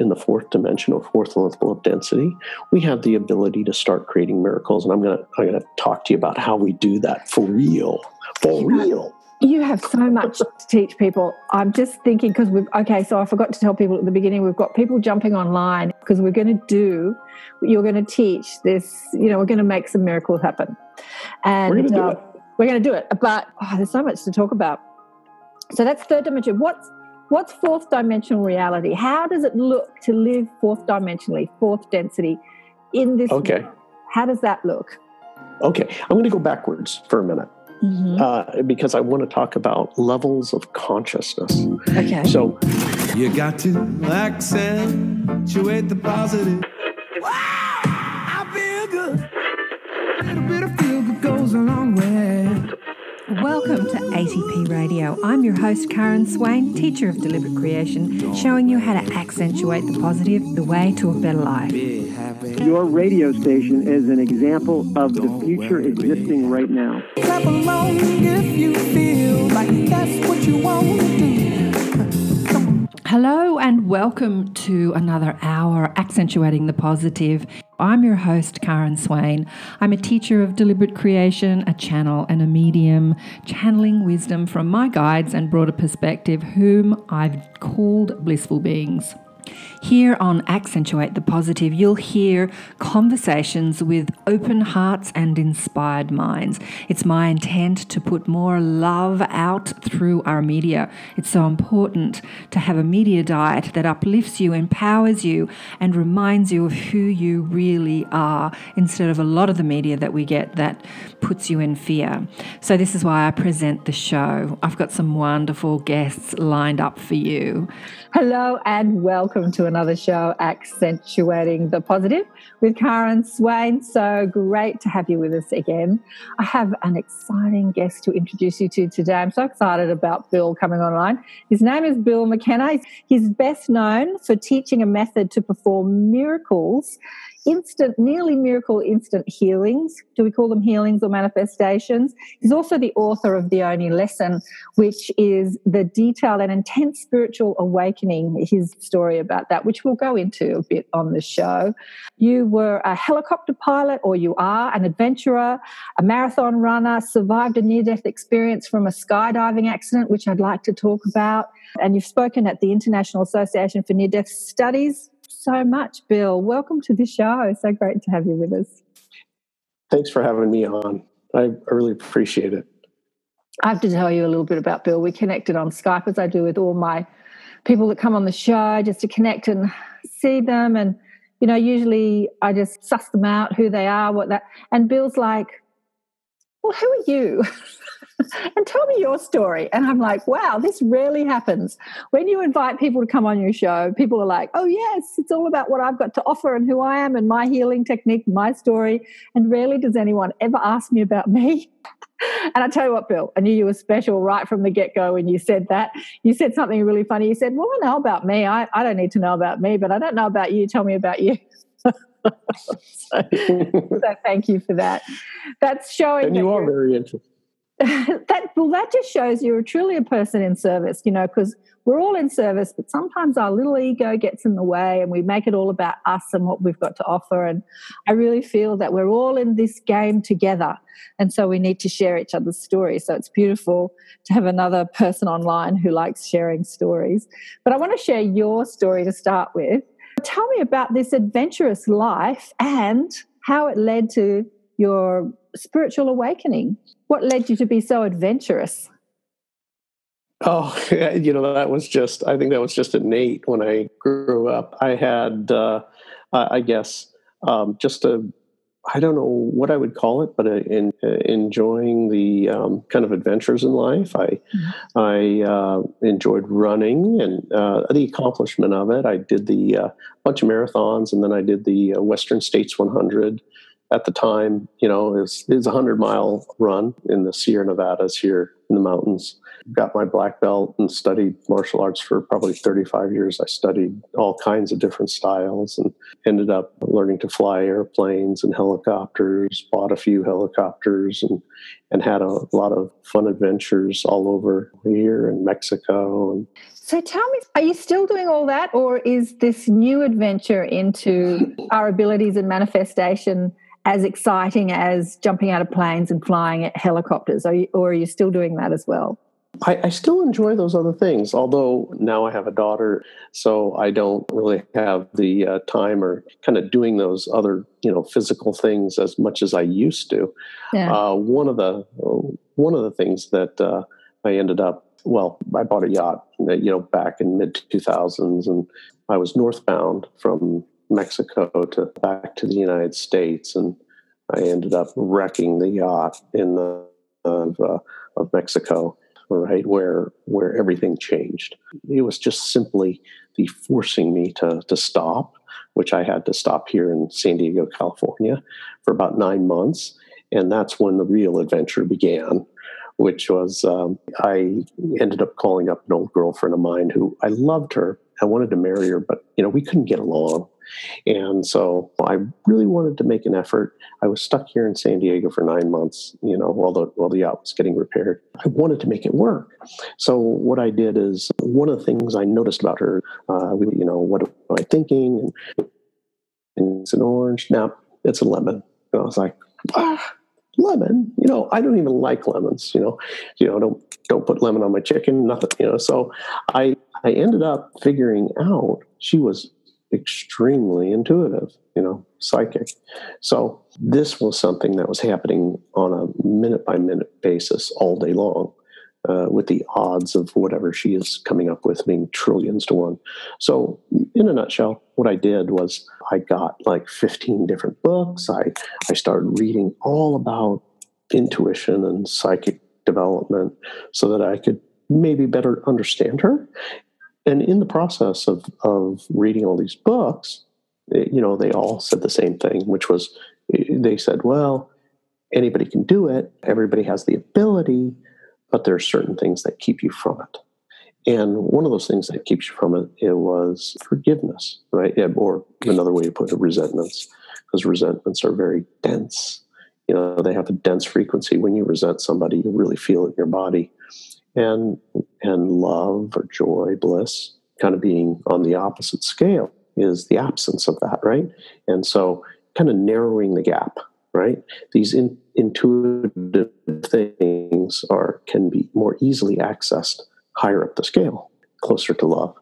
in the fourth dimension or fourth level of density, we have the ability to start creating miracles. And I'm gonna talk to you about how we do that for real. You have so much to teach people. I'm just thinking because so I forgot to tell people at the beginning, we've got people jumping online because you're going to teach this, we're going to make some miracles happen. And we're going to do it. But there's so much to talk about. So that's third dimension. What's fourth dimensional reality? How does it look to live fourth dimensionally, fourth density in this world? How does that look? Okay, I'm going to go backwards for a minute. Mm-hmm. Because I want to talk about levels of consciousness. Okay. So you got to accentuate the positive. Wow, I feel good. A little bit of feel good goes a long way. Welcome to ATP Radio. I'm your host, Karen Swain, teacher of deliberate creation, showing you how to accentuate the positive, the way to a better life. Your radio station is an example of the future existing right now. Clap along if you feel like that's what you want to do. Hello and welcome to another hour, Accentuating the Positive. I'm your host, Karen Swain. I'm a teacher of deliberate creation, a channel and a medium, channeling wisdom from my guides and broader perspective, whom I've called blissful beings. Here on Accentuate the Positive, you'll hear conversations with open hearts and inspired minds. It's my intent to put more love out through our media. It's so important to have a media diet that uplifts you, empowers you, and reminds you of who you really are, instead of a lot of the media that we get that puts you in fear. So this is why I present the show. I've got some wonderful guests lined up for you. Hello and welcome to another show, Accentuating the Positive with Karen Swain. So great to have you with us again. I have an exciting guest to introduce you to today. I'm so excited about Bill coming online. His name is Bill McKenna. He's best known for teaching a method to perform miracles, nearly miracle instant healings. Do we call them healings or manifestations? He's also the author of The Only Lesson, which is the detailed and intense spiritual awakening, his story about that, which we'll go into a bit on the show. You were a helicopter pilot, or you are an adventurer, a marathon runner, survived a near-death experience from a skydiving accident, which I'd like to talk about. And you've spoken at the International Association for Near-Death Studies. So much, Bill. Welcome to the show. It's so great to have you with us. Thanks for having me on. I really appreciate it. I have to tell you a little bit about Bill. We connected on Skype, as I do with all my people that come on the show, just to connect and see them. And, usually I just suss them out, who they are, and Bill's like, well, who are you? And tell me your story. And I'm like, wow, this rarely happens. When you invite people to come on your show, people are like, oh, yes, it's all about what I've got to offer and who I am and my healing technique, my story. And rarely does anyone ever ask me about me. And I tell you what, Bill, I knew you were special right from the get-go when you said that. You said something really funny. You said, well, I know about me. I don't need to know about me, but I don't know about you. Tell me about you. So thank you for that. That's showing. And you are very interesting. That just shows you're truly a person in service, because we're all in service, but sometimes our little ego gets in the way and we make it all about us and what we've got to offer. And I really feel that we're all in this game together, and so we need to share each other's stories. So it's beautiful to have another person online who likes sharing stories. But I want to share your story to start with. Tell me about this adventurous life and how it led to your spiritual awakening. What led you to be so adventurous? Oh, I think that was just innate when I grew up. I had, I don't know what I would call it, but enjoying the kind of adventures in life. I enjoyed running and the accomplishment of it. I did the bunch of marathons, and then I did the Western States 100. At the time, it was a 100-mile run in the Sierra Nevadas here in the mountains. Got my black belt and studied martial arts for probably 35 years. I studied all kinds of different styles and ended up learning to fly airplanes and helicopters, bought a few helicopters and had a lot of fun adventures all over here in Mexico. And So tell me, are you still doing all that, or is this new adventure into our abilities and manifestation as exciting as jumping out of planes and flying helicopters? Or are you still doing that as well? I still enjoy those other things, although now I have a daughter, so I don't really have the time or kind of doing those other, physical things as much as I used to. Yeah. One of the things that I ended up, I bought a yacht, back in mid-2000s, and I was northbound from Mexico back to the United States, and I ended up wrecking the yacht in the of Mexico. Right, where everything changed. It was just simply the forcing me to stop, which I had to stop here in San Diego, California, for about 9 months, and that's when the real adventure began, which was I ended up calling up an old girlfriend of mine who I loved her. I wanted to marry her, but we couldn't get along, and so I really wanted to make an effort. I was stuck here in San Diego for 9 months, while the yacht was getting repaired. I wanted to make it work. So what I did is, one of the things I noticed about her, what am I thinking? And it's an orange. No, it's a lemon. And I was like, lemon? I don't even like lemons. Don't put lemon on my chicken. Nothing. So I ended up figuring out she was extremely intuitive, psychic. So this was something that was happening on a minute-by-minute basis all day long, with the odds of whatever she is coming up with being trillions to one. So in a nutshell, what I did was I got like 15 different books. I started reading all about intuition and psychic development so that I could maybe better understand her. And in the process of reading all these books, they all said the same thing, which was, they said, anybody can do it. Everybody has the ability, but there are certain things that keep you from it. And one of those things that keeps you from it was forgiveness, right? Or another way to put it, resentments, because resentments are very dense. They have a dense frequency. When you resent somebody, you really feel it in your body. And love or joy, bliss, kind of being on the opposite scale, is the absence of that, right? And so kind of narrowing the gap, right? These intuitive things can be more easily accessed higher up the scale, closer to love.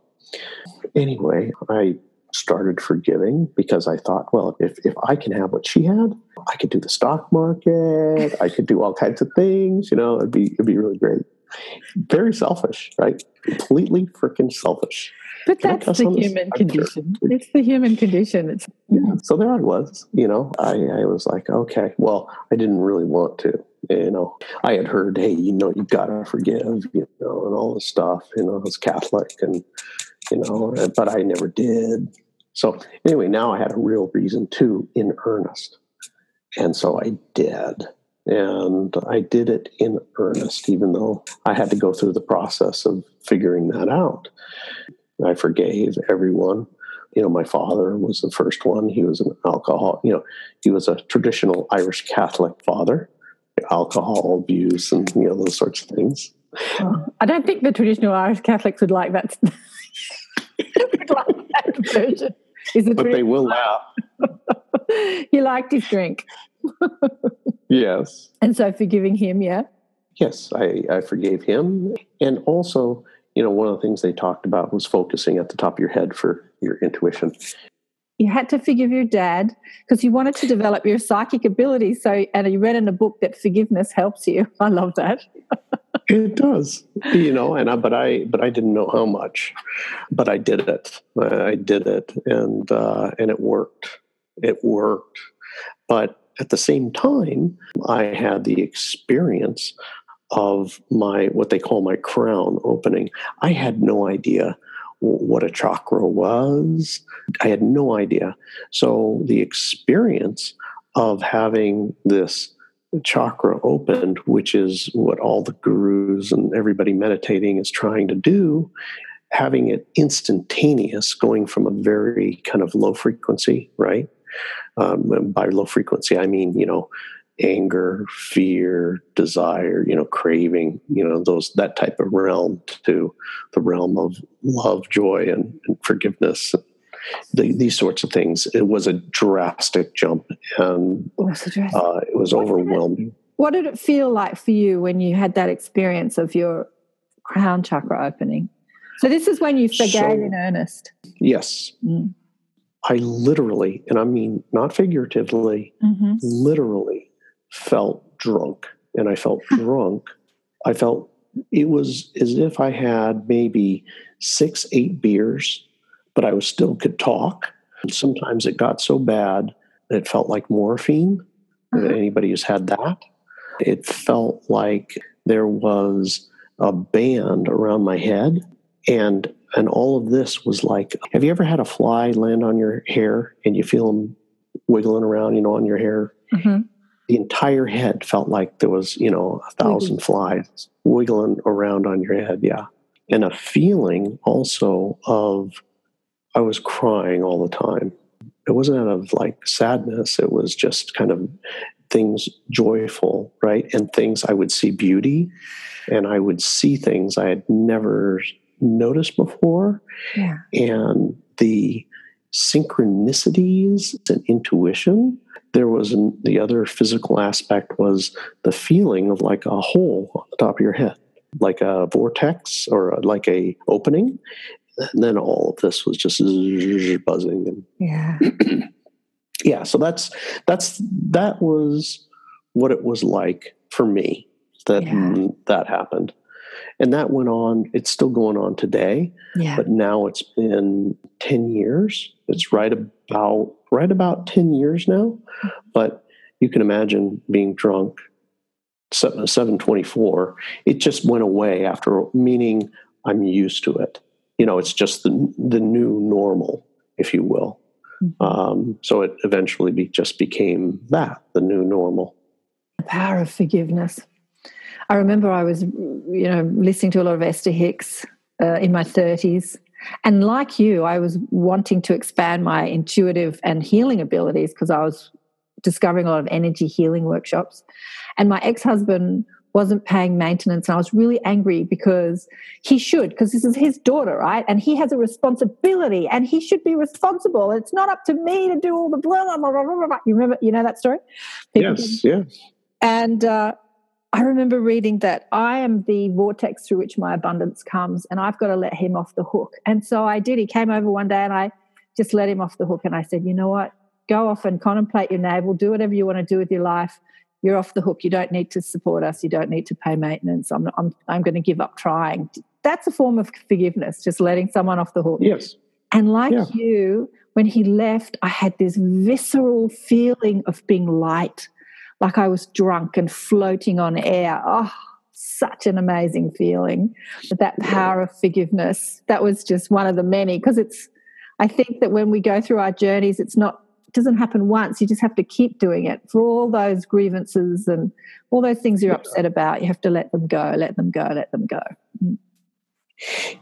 Anyway, I started forgiving because I thought, if I can have what she had, I could do the stock market, I could do all kinds of things, it'd be really great. Very selfish, right? Completely freaking selfish. But that's the human condition. It's the human condition. Yeah. So there I was, I was like, okay, I didn't really want to, I had heard, hey, you gotta forgive, and all this stuff, I was Catholic and, but I never did. So anyway, now I had a real reason to, in earnest. And so I did. And I did it in earnest, even though I had to go through the process of figuring that out. I forgave everyone. My father was the first one. He was an alcoholic. He was a traditional Irish Catholic father, alcohol abuse and, those sorts of things. I don't think the traditional Irish Catholics would like that. Would like that version. But they will laugh. He liked his drink. Yes. And so forgiving him, yeah? Yes, I forgave him. And also, one of the things they talked about was focusing at the top of your head for your intuition. You had to forgive your dad because you wanted to develop your psychic ability. And you read in a book that forgiveness helps you. I love that. It does, but I didn't know how much, but I did it. I did it, and it worked. It worked. But at the same time, I had the experience of what they call my crown opening. I had no idea what a chakra was. I had no idea. So the experience of having this chakra opened, which is what all the gurus and everybody meditating is trying to do, having it instantaneous, going from a very kind of low frequency, right? By low frequency, I mean, anger, fear, desire, craving, that type of realm to the realm of love, joy, and forgiveness, these sorts of things. It was a drastic jump, and it was overwhelming. What did it feel like for you when you had that experience of your crown chakra opening? So this is when you forgave in earnest. Yes. Mm. I literally, and I mean not figuratively, literally felt drunk. And I felt drunk. I felt it was as if I had maybe 6-8 beers, but I was still could talk. And sometimes it got so bad that it felt like morphine. Anybody who's had that, it felt like there was a band around my head. And all of this was like, have you ever had a fly land on your hair and you feel them wiggling around, on your hair? Mm-hmm. The entire head felt like there was, 1,000 flies wiggling around on your head. Yeah. And a feeling also of, I was crying all the time. It wasn't out of like sadness. It was just kind of things joyful, right? And things I would see beauty, and I would see things I had never noticed before, and the synchronicities and intuition. There was the other physical aspect was the feeling of like a hole on the top of your head, like a vortex or like a opening, and then all of this was just buzzing and so that was what it was like for me that happened. And that went on, it's still going on today, but now it's been 10 years. It's right about 10 years now, but you can imagine being drunk, 7/24, it just went away after, meaning I'm used to it. It's just the new normal, if you will. So it eventually just became the new normal. The power of forgiveness. I remember I was, listening to a lot of Esther Hicks in my 30s. And like you, I was wanting to expand my intuitive and healing abilities because I was discovering a lot of energy healing workshops. And my ex-husband wasn't paying maintenance, and I was really angry because he should, because this is his daughter, right? And he has a responsibility, and he should be responsible. It's not up to me to do all the blah, blah, blah, blah, blah. You remember, that story? Yes. And I remember reading that I am the vortex through which my abundance comes, and I've got to let him off the hook. And so I did. He came over one day and I just let him off the hook. And I said, you know what? Go off and contemplate your navel. Do whatever you want to do with your life. You're off the hook. You don't need to support us. You don't need to pay maintenance. I'm going to give up trying. That's a form of forgiveness, just letting someone off the hook. Yes. And you, when he left, I had this visceral feeling of being light. Like I was drunk and floating on air. Oh, such an amazing feeling. That power of forgiveness, that was just one of the many, because I think that when we go through our journeys, it doesn't happen once. You just have to keep doing it. For all those grievances and all those things you're upset about, you have to let them go, let them go, let them go.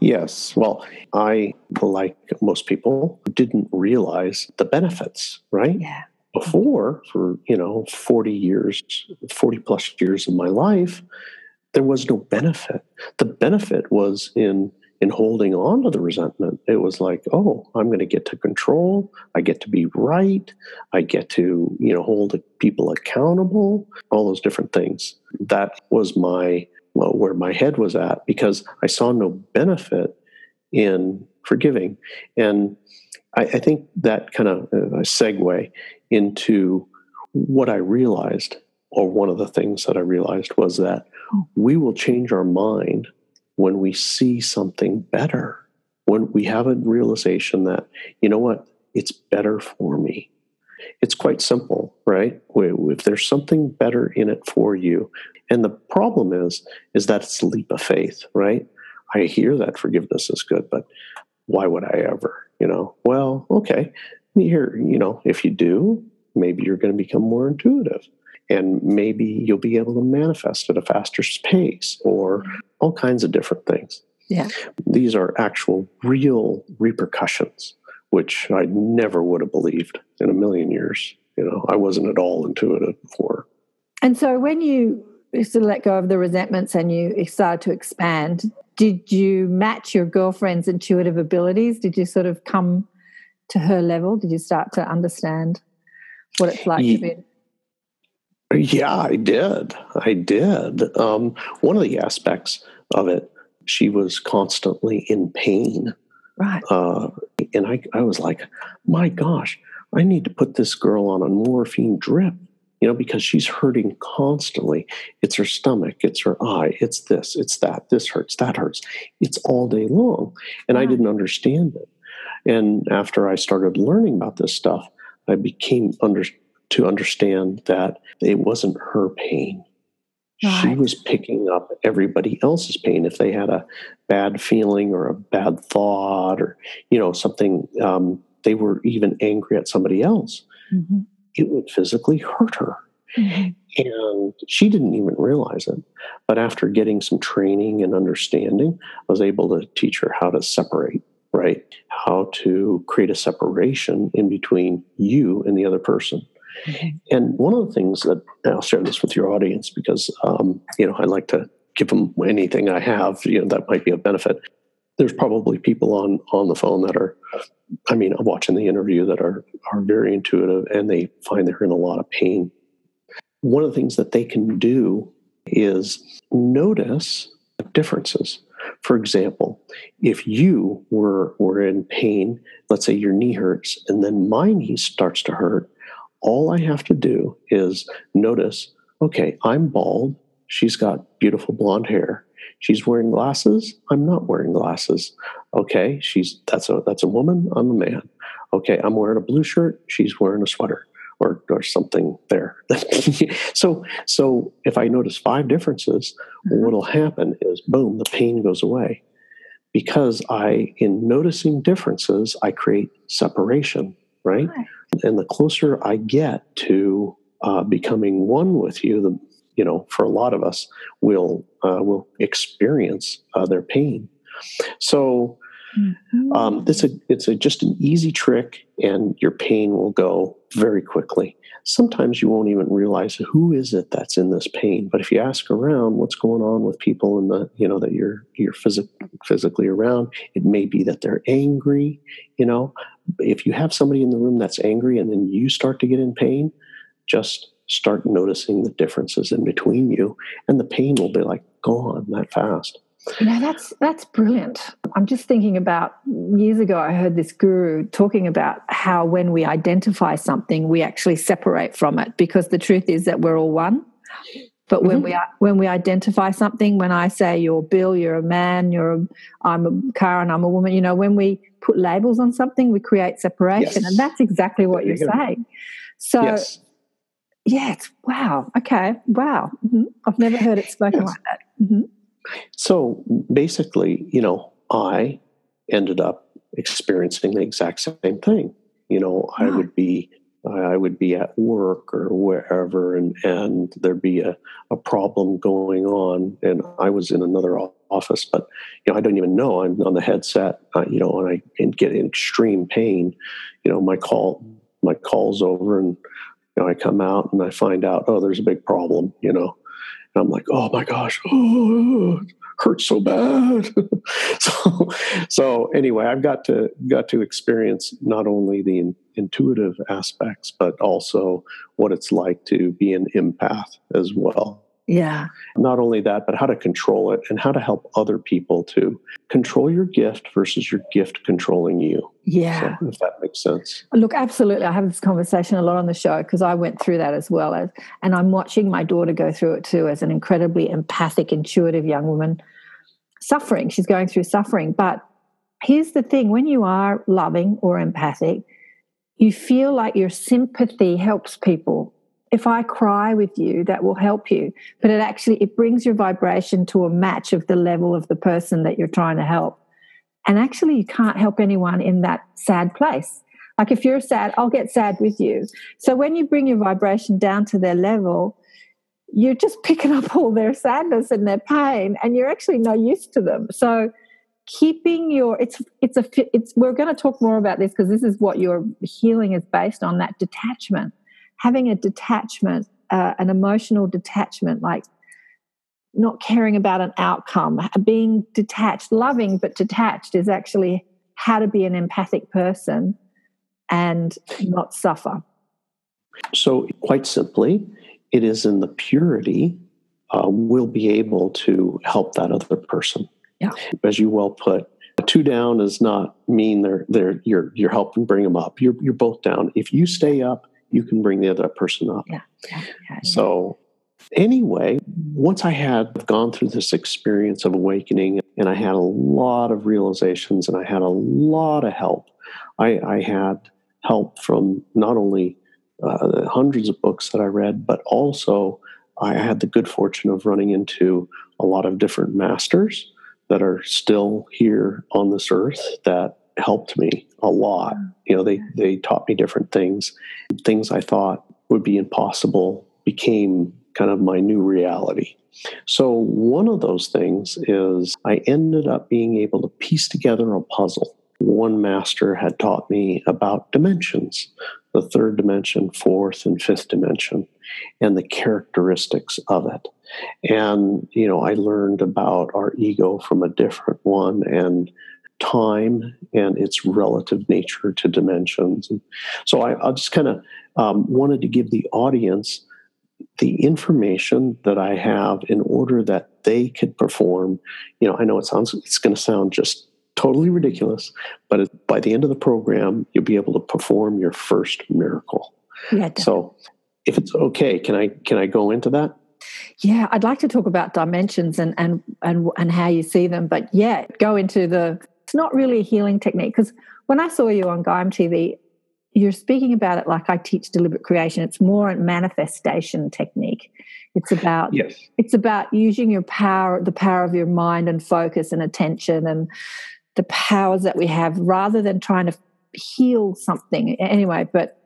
Yes. Well, I, like most people, didn't realize the benefits, right? Yeah. Before, for 40 plus years of my life, there was no benefit. The benefit was in holding on to the resentment. It was like, oh, I'm going to get to control. I get to be right. I get to hold people accountable. All those different things. That was where my head was at, because I saw no benefit in forgiving. And I think that kind of a segue into what I realized, or one of the things that I realized, was that we will change our mind when we see something better, when we have a realization that, you know what, it's better for me. It's quite simple, right? If there's something better in it for you, and the problem is that it's a leap of faith, right? I hear that forgiveness is good, but why would I ever, Well, okay, here, if you do, maybe you're going to become more intuitive, and maybe you'll be able to manifest at a faster pace, or all kinds of different things. Yeah. These are actual real repercussions, which I never would have believed in a million years. I wasn't at all intuitive before. And so when you sort of let go of the resentments and you started to expand, did you match your girlfriend's intuitive abilities? Did you sort of come to her level? Did you start to understand what it's like to be? Yeah, I did. One of the aspects of it, she was constantly in pain. Right. And I was like, my gosh, I need to put this girl on a morphine drip, because she's hurting constantly. It's her stomach, it's her eye, it's this, it's that, this hurts, that hurts. It's all day long. And I didn't understand it. And after I started learning about this stuff, I became to understand that it wasn't her pain. Right. She was picking up everybody else's pain. If they had a bad feeling or a bad thought or, something, they were even angry at somebody else, mm-hmm. it would physically hurt her. Mm-hmm. And she didn't even realize it. But after getting some training and understanding, I was able to teach her how to separate, right? How to create a separation in between you and the other person. Okay. And one of the things that, and I'll share this with your audience because, I like to give them anything I have, that might be of benefit. There's probably people on the phone that are, I'm watching the interview that are very intuitive and they find they're in a lot of pain. One of the things that they can do is notice differences. For example, if you were in pain, let's say your knee hurts and then my knee starts to hurt, all I have to do is notice, okay, I'm bald. She's got beautiful blonde hair. She's wearing glasses. I'm not wearing glasses. Okay, that's a woman. I'm a man. Okay, I'm wearing a blue shirt. She's wearing a sweater or something there. So if I notice 5 differences, what'll happen is, boom, the pain goes away. Because in noticing differences, I create separation, right? And the closer I get to becoming one with you, for a lot of us, we'll experience their pain. So it's just an easy trick, and your pain will go very quickly. Sometimes you won't even realize who is it that's in this pain. But if you ask around what's going on with people in the, that you're physically around, it may be that they're angry. If you have somebody in the room that's angry and then you start to get in pain, just start noticing the differences in between you, and the pain will be like gone that fast. That's brilliant. I'm just thinking about years ago, I heard this guru talking about how when we identify something, we actually separate from it, because the truth is that we're all one. But when we identify something, when I say you're Bill, you're a man, I'm a car and I'm a woman, when we put labels on something, we create separation. Yes. And that's exactly what you're saying. So, it's wow. Okay. Wow. Mm-hmm. I've never heard it spoken like that. Mm-hmm. So basically, I ended up experiencing the exact same thing. I would be at work or wherever, and there'd be a problem going on, and I was in another office, but I don't even know I'm on the headset, and I can get in extreme pain. My call's over, and I come out and I find out, oh, there's a big problem, and I'm like, oh my gosh, it hurts so bad. so anyway, I've got to experience not only the intuitive aspects, but also what it's like to be an empath as well. Yeah. Not only that, but how to control it and how to help other people to control your gift versus your gift controlling you. Yeah. So, if that makes sense. Look, absolutely. I have this conversation a lot on the show because I went through that as well. And I'm watching my daughter go through it too, as an incredibly empathic, intuitive young woman suffering. She's going through suffering. But here's the thing. When you are loving or empathic, you feel like your sympathy helps people. If I cry with you, that will help you. But it brings your vibration to a match of the level of the person that you're trying to help. And actually, you can't help anyone in that sad place. Like if you're sad, I'll get sad with you. So when you bring your vibration down to their level, you're just picking up all their sadness and their pain, and you're actually no use to them. So keeping we're going to talk more about this because this is what your healing is based on, that detachment. Having a detachment an emotional detachment, like not caring about an outcome, being detached, loving but detached is actually how to be an empathic person and not suffer. So quite simply, it is in the purity we'll be able to help that other person. Yeah. As you well put, two down does not mean you're helping bring them up. You're both down. If you stay up, you can bring the other person up. Yeah. Yeah. So anyway, once I had gone through this experience of awakening and I had a lot of realizations and I had a lot of help, I had help from not only hundreds of books that I read, but also I had the good fortune of running into a lot of different masters that are still here on this earth that helped me a lot. You know, they taught me different things. Things I thought would be impossible became kind of my new reality. So one of those things is I ended up being able to piece together a puzzle. One master had taught me about dimensions, the third dimension, fourth and fifth dimension, and the characteristics of it. And, you know, I learned about our ego from a different one and time and its relative nature to dimensions. And so I just kind of wanted to give the audience the information that I have in order that they could perform. You know, I know it's going to sound just totally ridiculous, but by the end of the program, you'll be able to perform your first miracle. Yeah, so if it's okay, can I go into that? Yeah, I'd like to talk about dimensions and how you see them, but yeah, go into it's not really a healing technique, because when I saw you on Gaia TV, you're speaking about it like I teach deliberate creation. It's more a manifestation technique. It's about It's about using your power, the power of your mind and focus and attention and the powers that we have, rather than trying to heal something. Anyway, but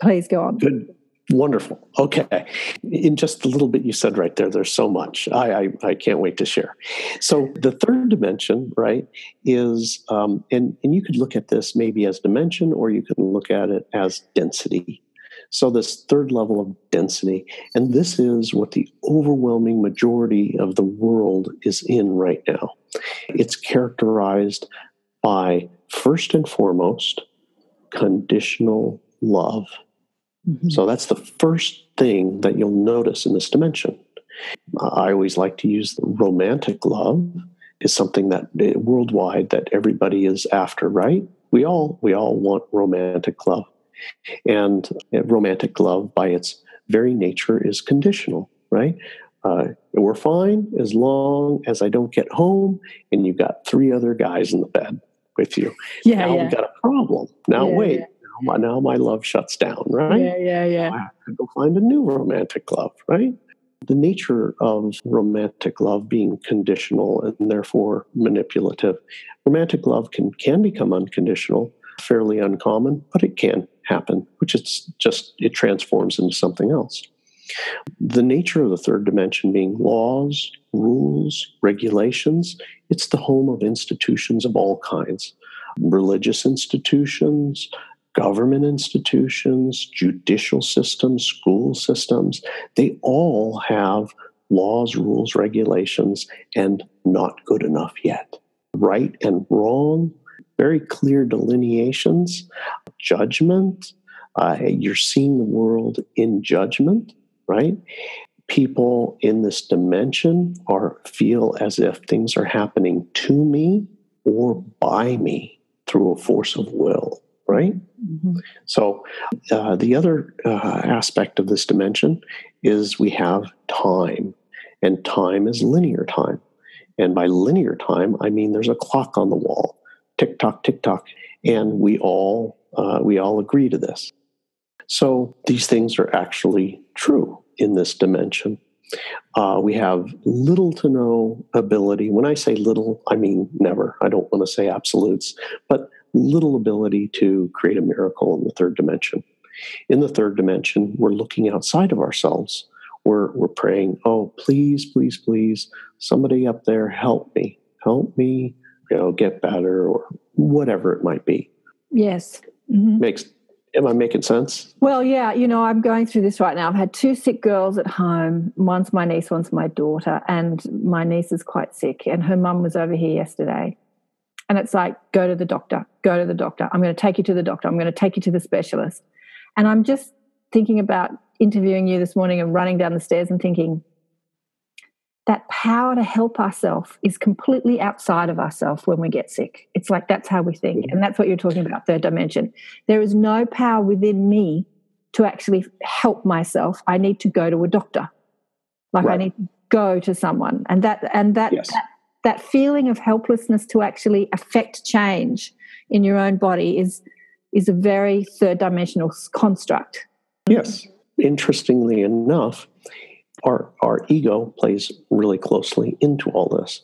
please go on. Good. Wonderful. Okay. In just a little bit you said right there, there's so much. I can't wait to share. So the third dimension, right, is, and you could look at this maybe as dimension or you can look at it as density. So this third level of density, and this is what the overwhelming majority of the world is in right now. It's characterized by, first and foremost, conditional love. So that's the first thing that you'll notice in this dimension. I always like to use the romantic love is something that worldwide that everybody is after, right? We all want romantic love. And romantic love by its very nature is conditional, right? We're fine as long as I don't get home and you've got three other guys in the bed with you. Yeah, now we've got a problem. Now wait. Yeah. Now my love shuts down, right? Yeah. I have to go find a new romantic love, right? The nature of romantic love being conditional and therefore manipulative. Romantic love can become unconditional, fairly uncommon, but it can happen, which is just, it transforms into something else. The nature of the third dimension being laws, rules, regulations, it's the home of institutions of all kinds. Religious institutions, government institutions, judicial systems, school systems, they all have laws, rules, regulations, and not good enough yet. Right and wrong, very clear delineations, judgment. You're seeing the world in judgment, right? People in this dimension feel as if things are happening to me or by me through a force of will. Right? Mm-hmm. So the other aspect of this dimension is we have time, and time is linear time. And by linear time, I mean there's a clock on the wall, tick tock, tick tock, and we all agree to this. So these things are actually true in this dimension. We have little to no ability. When I say little, I mean never. I don't want to say absolutes, but little ability to create a miracle in the third dimension. In the third dimension, we're looking outside of ourselves. We're praying, oh, please, please, please, somebody up there, help me, you know, get better or whatever it might be. Yes. Mm-hmm. Makes Am I making sense? Well, yeah. You know, I'm going through this right now. I've had two sick girls at home. One's my niece, one's my daughter. And my niece is quite sick. And her mum was over here yesterday. And it's like, go to the doctor, go to the doctor. I'm going to take you to the doctor. I'm going to take you to the specialist. And I'm just thinking about interviewing you this morning and running down the stairs and thinking, that power to help ourselves is completely outside of ourselves when we get sick. It's like that's how we think. And that's what you're talking about, third dimension. There is no power within me to actually help myself. I need to go to a doctor. Like right. I need to go to someone. And that feeling of helplessness to actually affect change in your own body is a very third dimensional construct. Yes. Interestingly enough, our ego plays really closely into all this.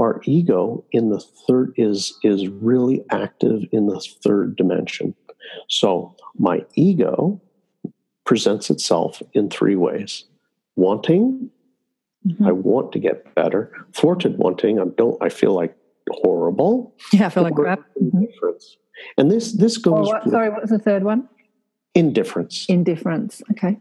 Our ego in the third is really active in the third dimension. So my ego presents itself in three ways. Wanting, mm-hmm. I want to get better. Thwarted wanting, I feel like horrible. Yeah, I feel like crap. Indifference. Mm-hmm. And this goes... what was the third one? Indifference. Indifference, okay.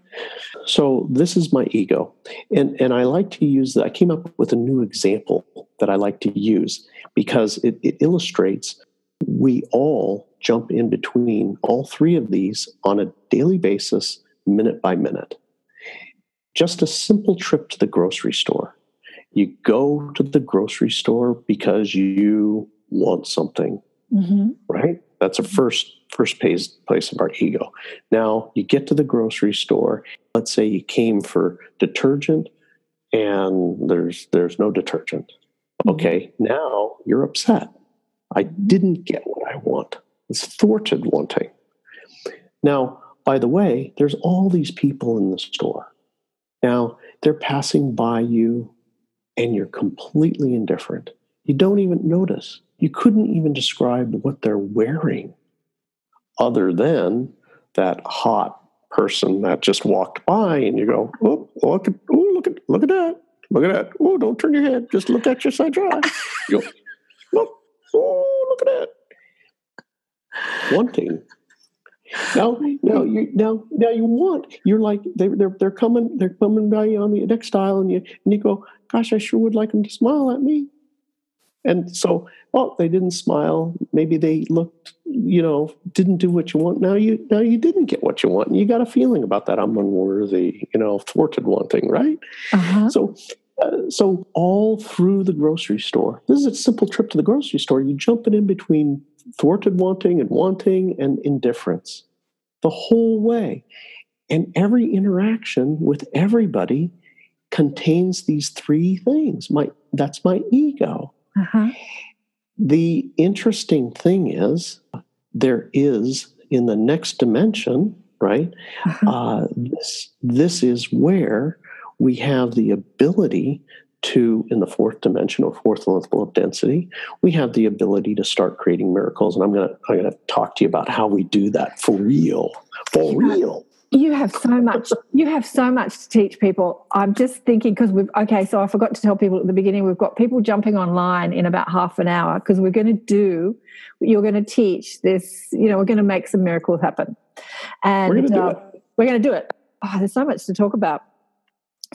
So this is my ego. And I like to use that. I came up with a new example that I like to use because it illustrates we all jump in between all three of these on a daily basis, minute by minute. Just a simple trip to the grocery store. You go to the grocery store because you want something, mm-hmm. right? That's a first place of our ego. Now, you get to the grocery store. Let's say you came for detergent and there's no detergent. Okay, now you're upset. I didn't get what I want. It's thwarted wanting. Now, by the way, there's all these people in the store. Now, they're passing by you and you're completely indifferent. You don't even notice. You couldn't even describe what they're wearing other than that hot person that just walked by and you go, oh, look at that. Look at that. Oh, don't turn your head. Just look at your side drive. You go, look at that. Wanting. They're coming by you on the next aisle and you go, gosh, I sure would like them to smile at me. And so, well, they didn't smile. Maybe they looked, didn't do what you want. Now you didn't get what you want. And you got a feeling about that. I'm unworthy, thwarted wanting, right? Uh-huh. So all through the grocery store, this is a simple trip to the grocery store. You jump in between thwarted wanting and indifference the whole way. And every interaction with everybody contains these three things. That's my ego. Uh-huh. The interesting thing is there is in the next dimension, right? Uh-huh. This is where we have the ability to, in the fourth dimension or fourth level of density, we have the ability to start creating miracles. And I'm gonna talk to you about how we do that for real. For real. You have so much to teach people. I'm just thinking because so I forgot to tell people at the beginning, we've got people jumping online in about half an hour because you're going to teach this, we're going to make some miracles happen. And we're going to do it. Oh, there's so much to talk about.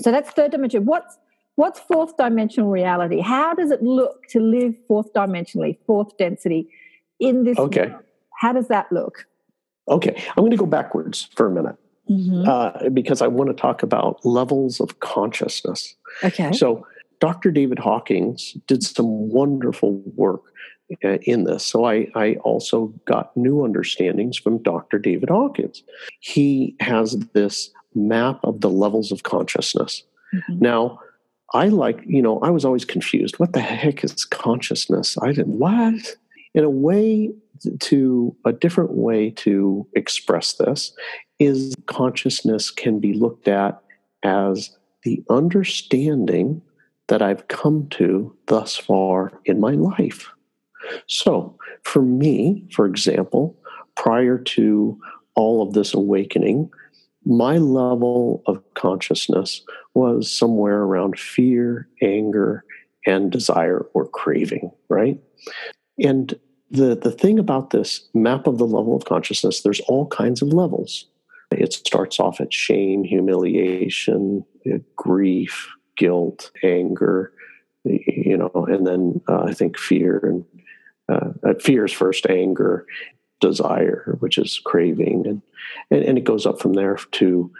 So that's third dimension. What's fourth dimensional reality? How does it look to live fourth dimensionally, fourth density in this world? How does that look? Okay, I'm going to go backwards for a minute. Mm-hmm. Because I want to talk about levels of consciousness. Okay. So Dr. David Hawkins did some wonderful work in this. So I also got new understandings from Dr. David Hawkins. He has this map of the levels of consciousness. Mm-hmm. Now, I was always confused. What the heck is consciousness? What? In a way, a different way to express this is consciousness can be looked at as the understanding that I've come to thus far in my life. So for me, for example, prior to all of this awakening, my level of consciousness was somewhere around fear, anger, and desire or craving, right? And The thing about this map of the level of consciousness, there's all kinds of levels. It starts off at shame, humiliation, grief, guilt, anger, you know, and then I think fear, and fear is first, anger, desire, which is craving, and it goes up from there to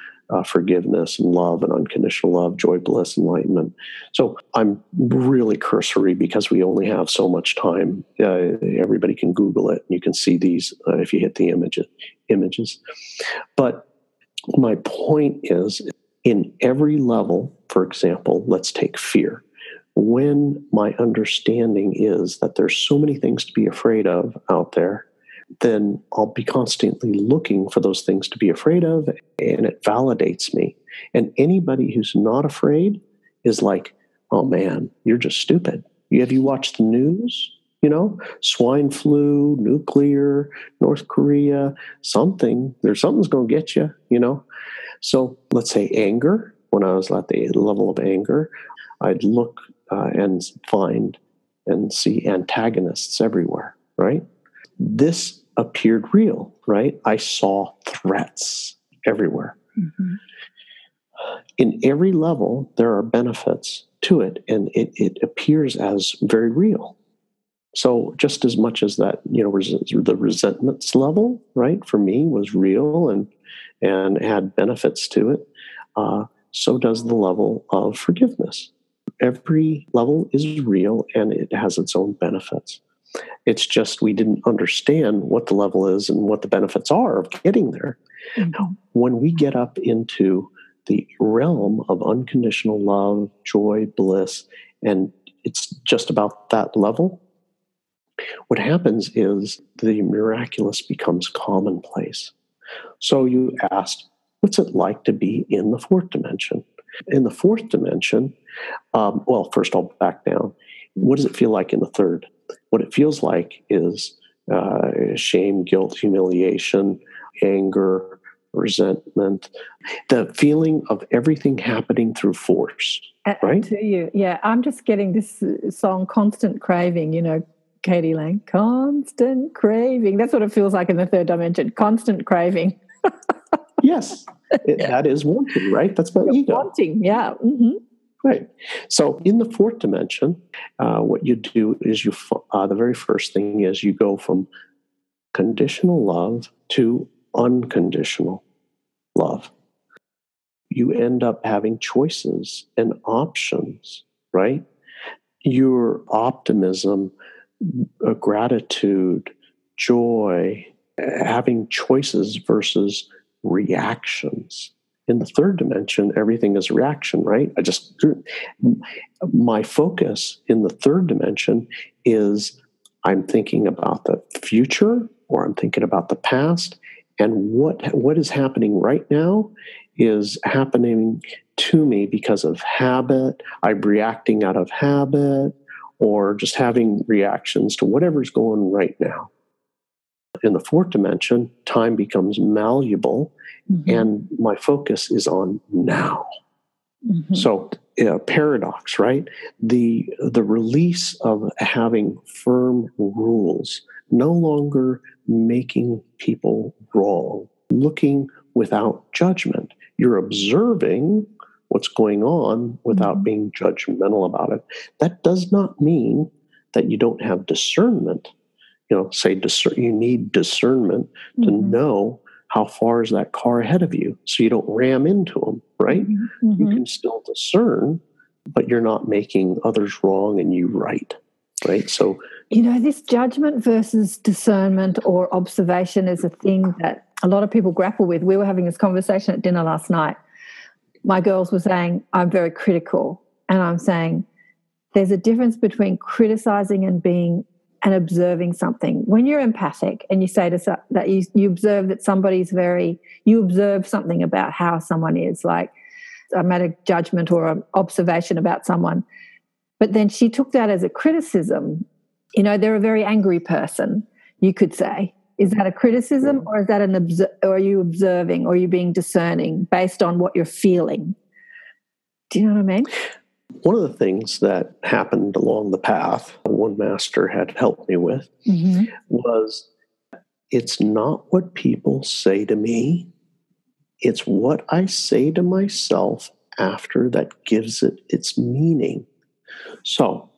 forgiveness and love and unconditional love, joy, bliss, enlightenment. So I'm really cursory because we only have so much time. Everybody can Google it. You can see these if you hit the images. But my point is, in every level, for example, let's take fear. When my understanding is that there's so many things to be afraid of out there, then I'll be constantly looking for those things to be afraid of, and it validates me. And anybody who's not afraid is like, oh man, you're just stupid. Have you watched the news? You know, swine flu, nuclear, North Korea, something. Something's going to get you, you know. So let's say anger. When I was at the level of anger, I'd look and find and see antagonists everywhere, right? This appeared real, right? I saw threats everywhere. Mm-hmm. In every level, there are benefits to it, and it appears as very real. So just as much as that, you know, the resentments level, right, for me was real and had benefits to it, so does the level of forgiveness. Every level is real, and it has its own benefits. It's just we didn't understand what the level is and what the benefits are of getting there. Mm-hmm. When we get up into the realm of unconditional love, joy, bliss, and it's just about that level, what happens is the miraculous becomes commonplace. So you asked, what's it like to be in the fourth dimension? In the fourth dimension, well, first I'll back down. What does it feel like in the third? What it feels like is shame, guilt, humiliation, anger, resentment, the feeling of everything happening through force, right? To you. Yeah, I'm just getting this song, Constant Craving, you know, Katie Lang, Constant Craving. That's what it feels like in the third dimension, constant craving. Yes, that is wanting, right? That's my ego. Wanting, yeah. Mm-hmm. Right. So in the fourth dimension, what you do is the very first thing is you go from conditional love to unconditional love. You end up having choices and options, right? Your optimism, gratitude, joy, having choices versus reactions. In the third dimension, everything is reaction, right? My focus in the third dimension is I'm thinking about the future, or I'm thinking about the past, and what is happening right now is happening to me because of habit. I'm reacting out of habit, or just having reactions to whatever's going right now. In the fourth dimension, time becomes malleable, mm-hmm. and my focus is on now. Mm-hmm. So, paradox, right? The release of having firm rules, no longer making people wrong, looking without judgment. You're observing what's going on without mm-hmm. being judgmental about it. That does not mean that you don't have discernment. You know, you need discernment to mm-hmm. know how far is that car ahead of you, so you don't ram into them, right? Mm-hmm. You can still discern, but you're not making others wrong and you right? So, you know, this judgment versus discernment or observation is a thing that a lot of people grapple with. We were having this conversation at dinner last night. My girls were saying, I'm very critical. And I'm saying, there's a difference between criticizing and being and observing something. When you're empathic and you say that you observe that somebody's you observe something about how someone is, like I made a judgment or an observation about someone, but then she took that as a criticism. You know, they're a very angry person, you could say. Is that a criticism or is that or are you observing, or are you being discerning based on what you're feeling? Do you know what I mean? One of the things that happened along the path, one master had helped me with, was it's not what people say to me, it's what I say to myself after that gives it its meaning. So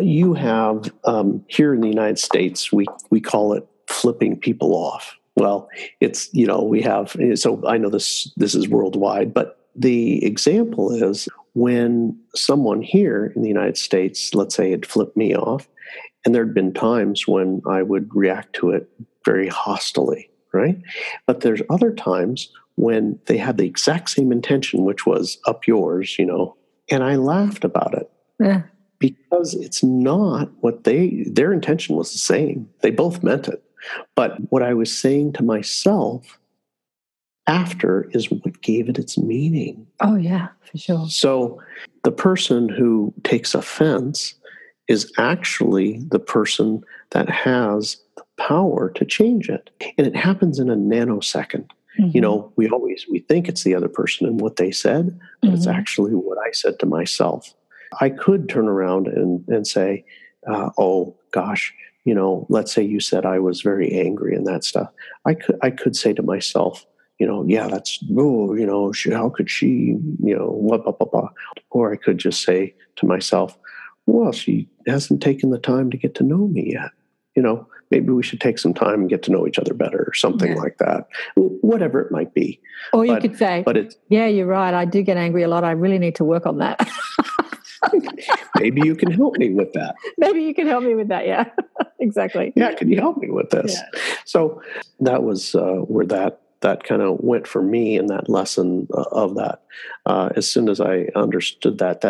you have, here in the United States, we call it flipping people off. Well, it's, you know, we have, so I know this is worldwide, but the example is when someone here in the United States, let's say, had flipped me off, and there'd been times when I would react to it very hostily, right? But there's other times when they had the exact same intention, which was up yours, you know, and I laughed about it. Yeah. Because it's not what their intention was the same. They both meant it. But what I was saying to myself after is what gave it its meaning. Oh, yeah, for sure. So the person who takes offense is actually the person that has the power to change it. And it happens in a nanosecond. Mm-hmm. You know, we think it's the other person and what they said, but it's actually what I said to myself. I could turn around and say, oh, gosh, you know, let's say you said I was very angry and that stuff. I could say to myself, you know, yeah, that's, oh, you know, how could she, you know, blah, blah, blah, blah. Or I could just say to myself, well, she hasn't taken the time to get to know me yet. You know, maybe we should take some time and get to know each other better or something like that, whatever it might be. Or you could say, yeah, you're right. I do get angry a lot. I really need to work on that. Maybe you can help me with that. Maybe you can help me with that. Yeah, exactly. Yeah, can you help me with this? Yeah. So that was where that kind of went for me in that lesson of that. As soon as I understood that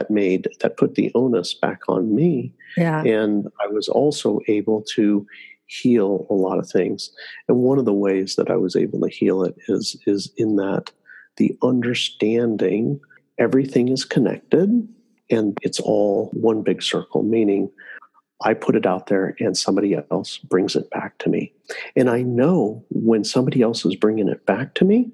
put the onus back on me. Yeah. And I was also able to heal a lot of things. And one of the ways that I was able to heal it is in that the understanding everything is connected and it's all one big circle, meaning I put it out there and somebody else brings it back to me. And I know when somebody else is bringing it back to me,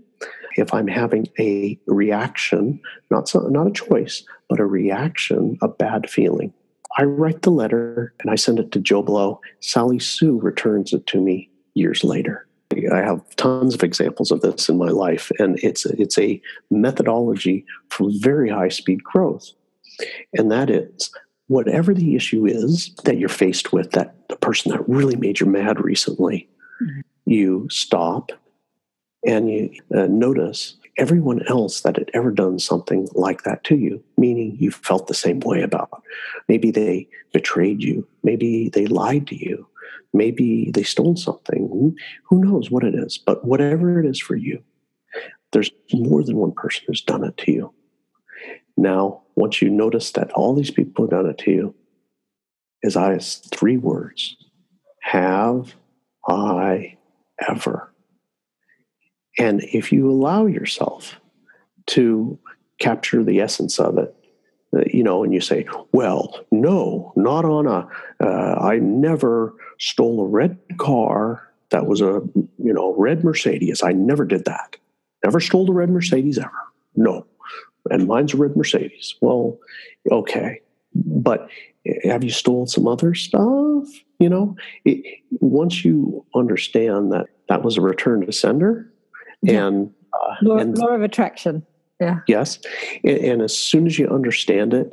if I'm having a reaction, not a choice, but a reaction, a bad feeling, I write the letter and I send it to Joe Blow. Sally Sue returns it to me years later. I have tons of examples of this in my life, and it's a methodology for very high-speed growth. And that is, whatever the issue is that you're faced with, that the person that really made you mad recently, you stop and you notice everyone else that had ever done something like that to you, meaning you felt the same way about. Maybe they betrayed you. Maybe they lied to you. Maybe they stole something. Who knows what it is? But whatever it is for you, there's more than one person who's done it to you. Now, once you notice that all these people have done it to you, it's three words: have I ever? And if you allow yourself to capture the essence of it, you know, and you say, well, no, not on I never stole a red car that was a, you know, red Mercedes. I never did that. Never stole a red Mercedes ever. No. And mine's a red Mercedes. Well, okay. But have you stolen some other stuff? You know, once you understand that that was a return to sender and... law of attraction. Yeah. Yes. And as soon as you understand it,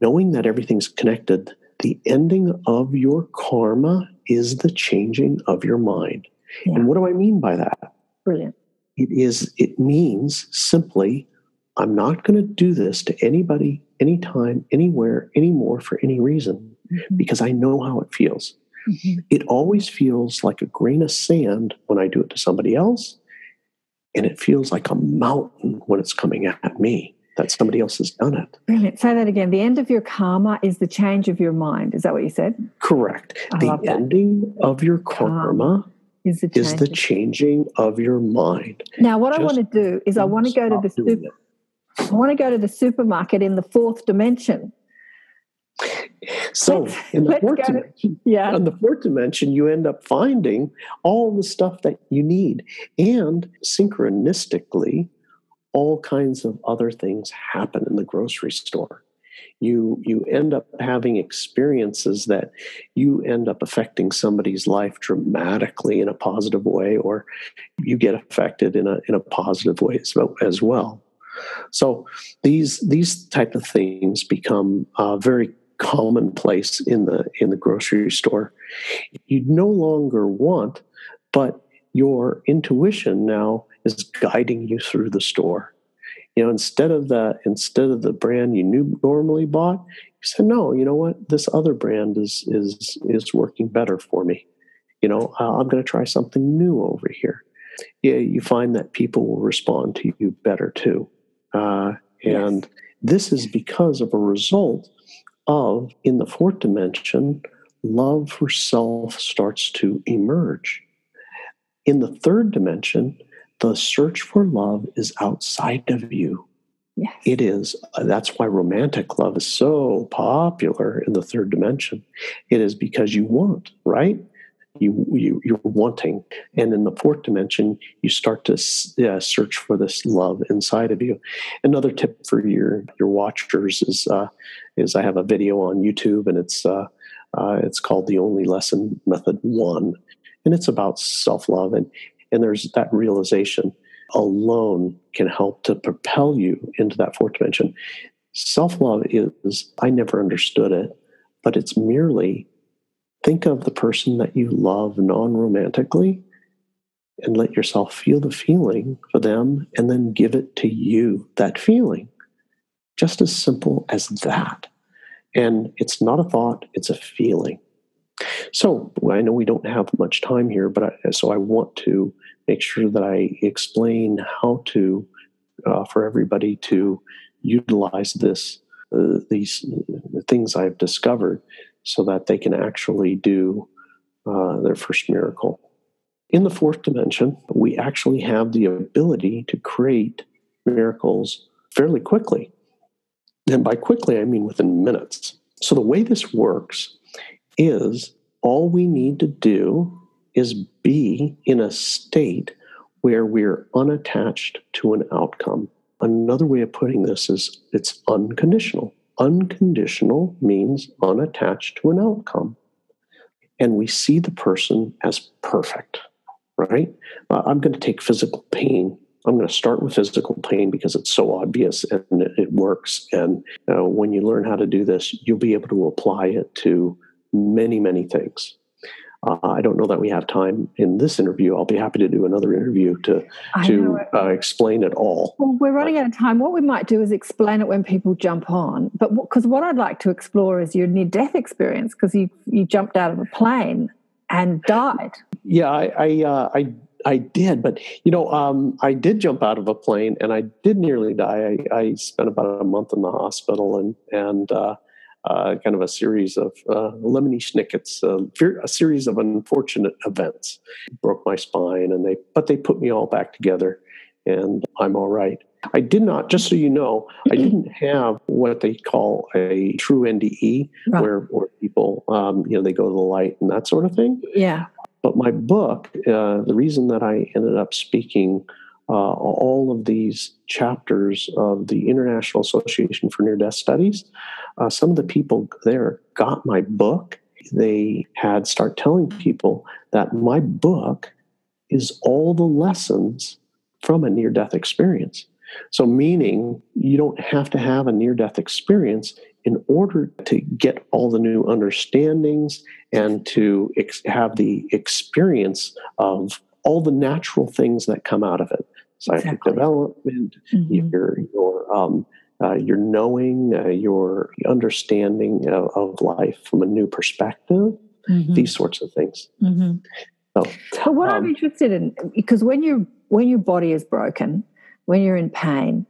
knowing that everything's connected, the ending of your karma is the changing of your mind. Yeah. And what do I mean by that? Brilliant. It means simply... I'm not going to do this to anybody, anytime, anywhere, anymore for any reason, because I know how it feels. Mm-hmm. It always feels like a grain of sand when I do it to somebody else, and it feels like a mountain when it's coming at me that somebody else has done it. Brilliant. Say that again. The end of your karma is the change of your mind. Is that what you said? Correct. The ending of your karma is the changing of your mind. Now, what I want to do is I want to go to the super... I want to go to the supermarket in the fourth dimension. So in the fourth dimension, you end up finding all the stuff that you need. And synchronistically, all kinds of other things happen in the grocery store. You end up having experiences that you end up affecting somebody's life dramatically in a positive way, or you get affected in a positive way as well. So these type of things become very commonplace in the grocery store. You no longer want, but your intuition now is guiding you through the store. You know, instead of the brand you knew normally bought, you said, no, you know what? This other brand is working better for me. You know, I'm going to try something new over here. Yeah, you find that people will respond to you better too. And this is because of a result of, in the fourth dimension, love for self starts to emerge. In the third dimension, the search for love is outside of you. Yes. It is. That's why romantic love is so popular in the third dimension. It is because you want, right? You're wanting. And in the fourth dimension, you start to search for this love inside of you. Another tip for your watchers is I have a video on YouTube, and it's called The Only Lesson, Method 1. And it's about self-love. And there's that realization alone can help to propel you into that fourth dimension. Self-love is, I never understood it, but it's merely think of the person that you love non-romantically and let yourself feel the feeling for them and then give it to you, that feeling. Just as simple as that. And it's not a thought, it's a feeling. So I know we don't have much time here, but so I want to make sure that I explain how to, for everybody to utilize this, these things I've discovered so that they can actually do their first miracle. In the fourth dimension, we actually have the ability to create miracles fairly quickly. And by quickly, I mean within minutes. So the way this works is all we need to do is be in a state where we're unattached to an outcome. Another way of putting this is it's unconditional. Unconditional means unattached to an outcome. And we see the person as perfect, right? I'm going to take physical pain. I'm going to start with physical pain because it's so obvious and it works. And when you learn how to do this, you'll be able to apply it to many, many things. I don't know that we have time in this interview. I'll be happy to do another interview to explain it all. Well, we're running out of time. What we might do is explain it when people jump on. But because what I'd like to explore is your near-death experience, because you jumped out of a plane and died. Yeah, I did. But, you know, I did jump out of a plane and I did nearly die. I spent about a month in the hospital and kind of a series of lemony snickets, a series of unfortunate events. Broke my spine, but they put me all back together, and I'm all right. I did not, just so you know, I didn't have what they call a true NDE, right, where people, they go to the light and that sort of thing. Yeah. But my book, the reason that I ended up speaking all of these chapters of the International Association for Near-Death Studies. Some of the people there got my book. They had start telling people that my book is all the lessons from a near-death experience. So meaning you don't have to have a near-death experience in order to get all the new understandings and to have the experience of all the natural things that come out of it. Psychic development, your knowing, your understanding of life from a new perspective, these sorts of things. Mm-hmm. So what I'm interested in, because when your body is broken, when you're in pain,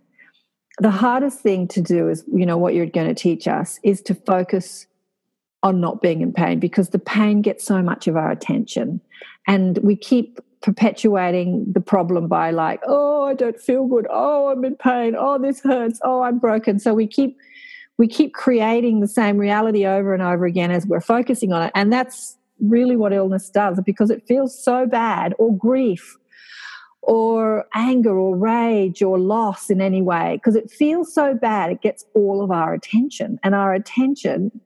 the hardest thing to do is, you know, what you're going to teach us is to focus on not being in pain, because the pain gets so much of our attention, and we keep perpetuating the problem by like, oh, I don't feel good. Oh, I'm in pain. Oh, this hurts. Oh, I'm broken. So we keep creating the same reality over and over again as we're focusing on it. And that's really what illness does, because it feels so bad, or grief or anger or rage or loss in any way, because it feels so bad, it gets all of our attention. And our attention,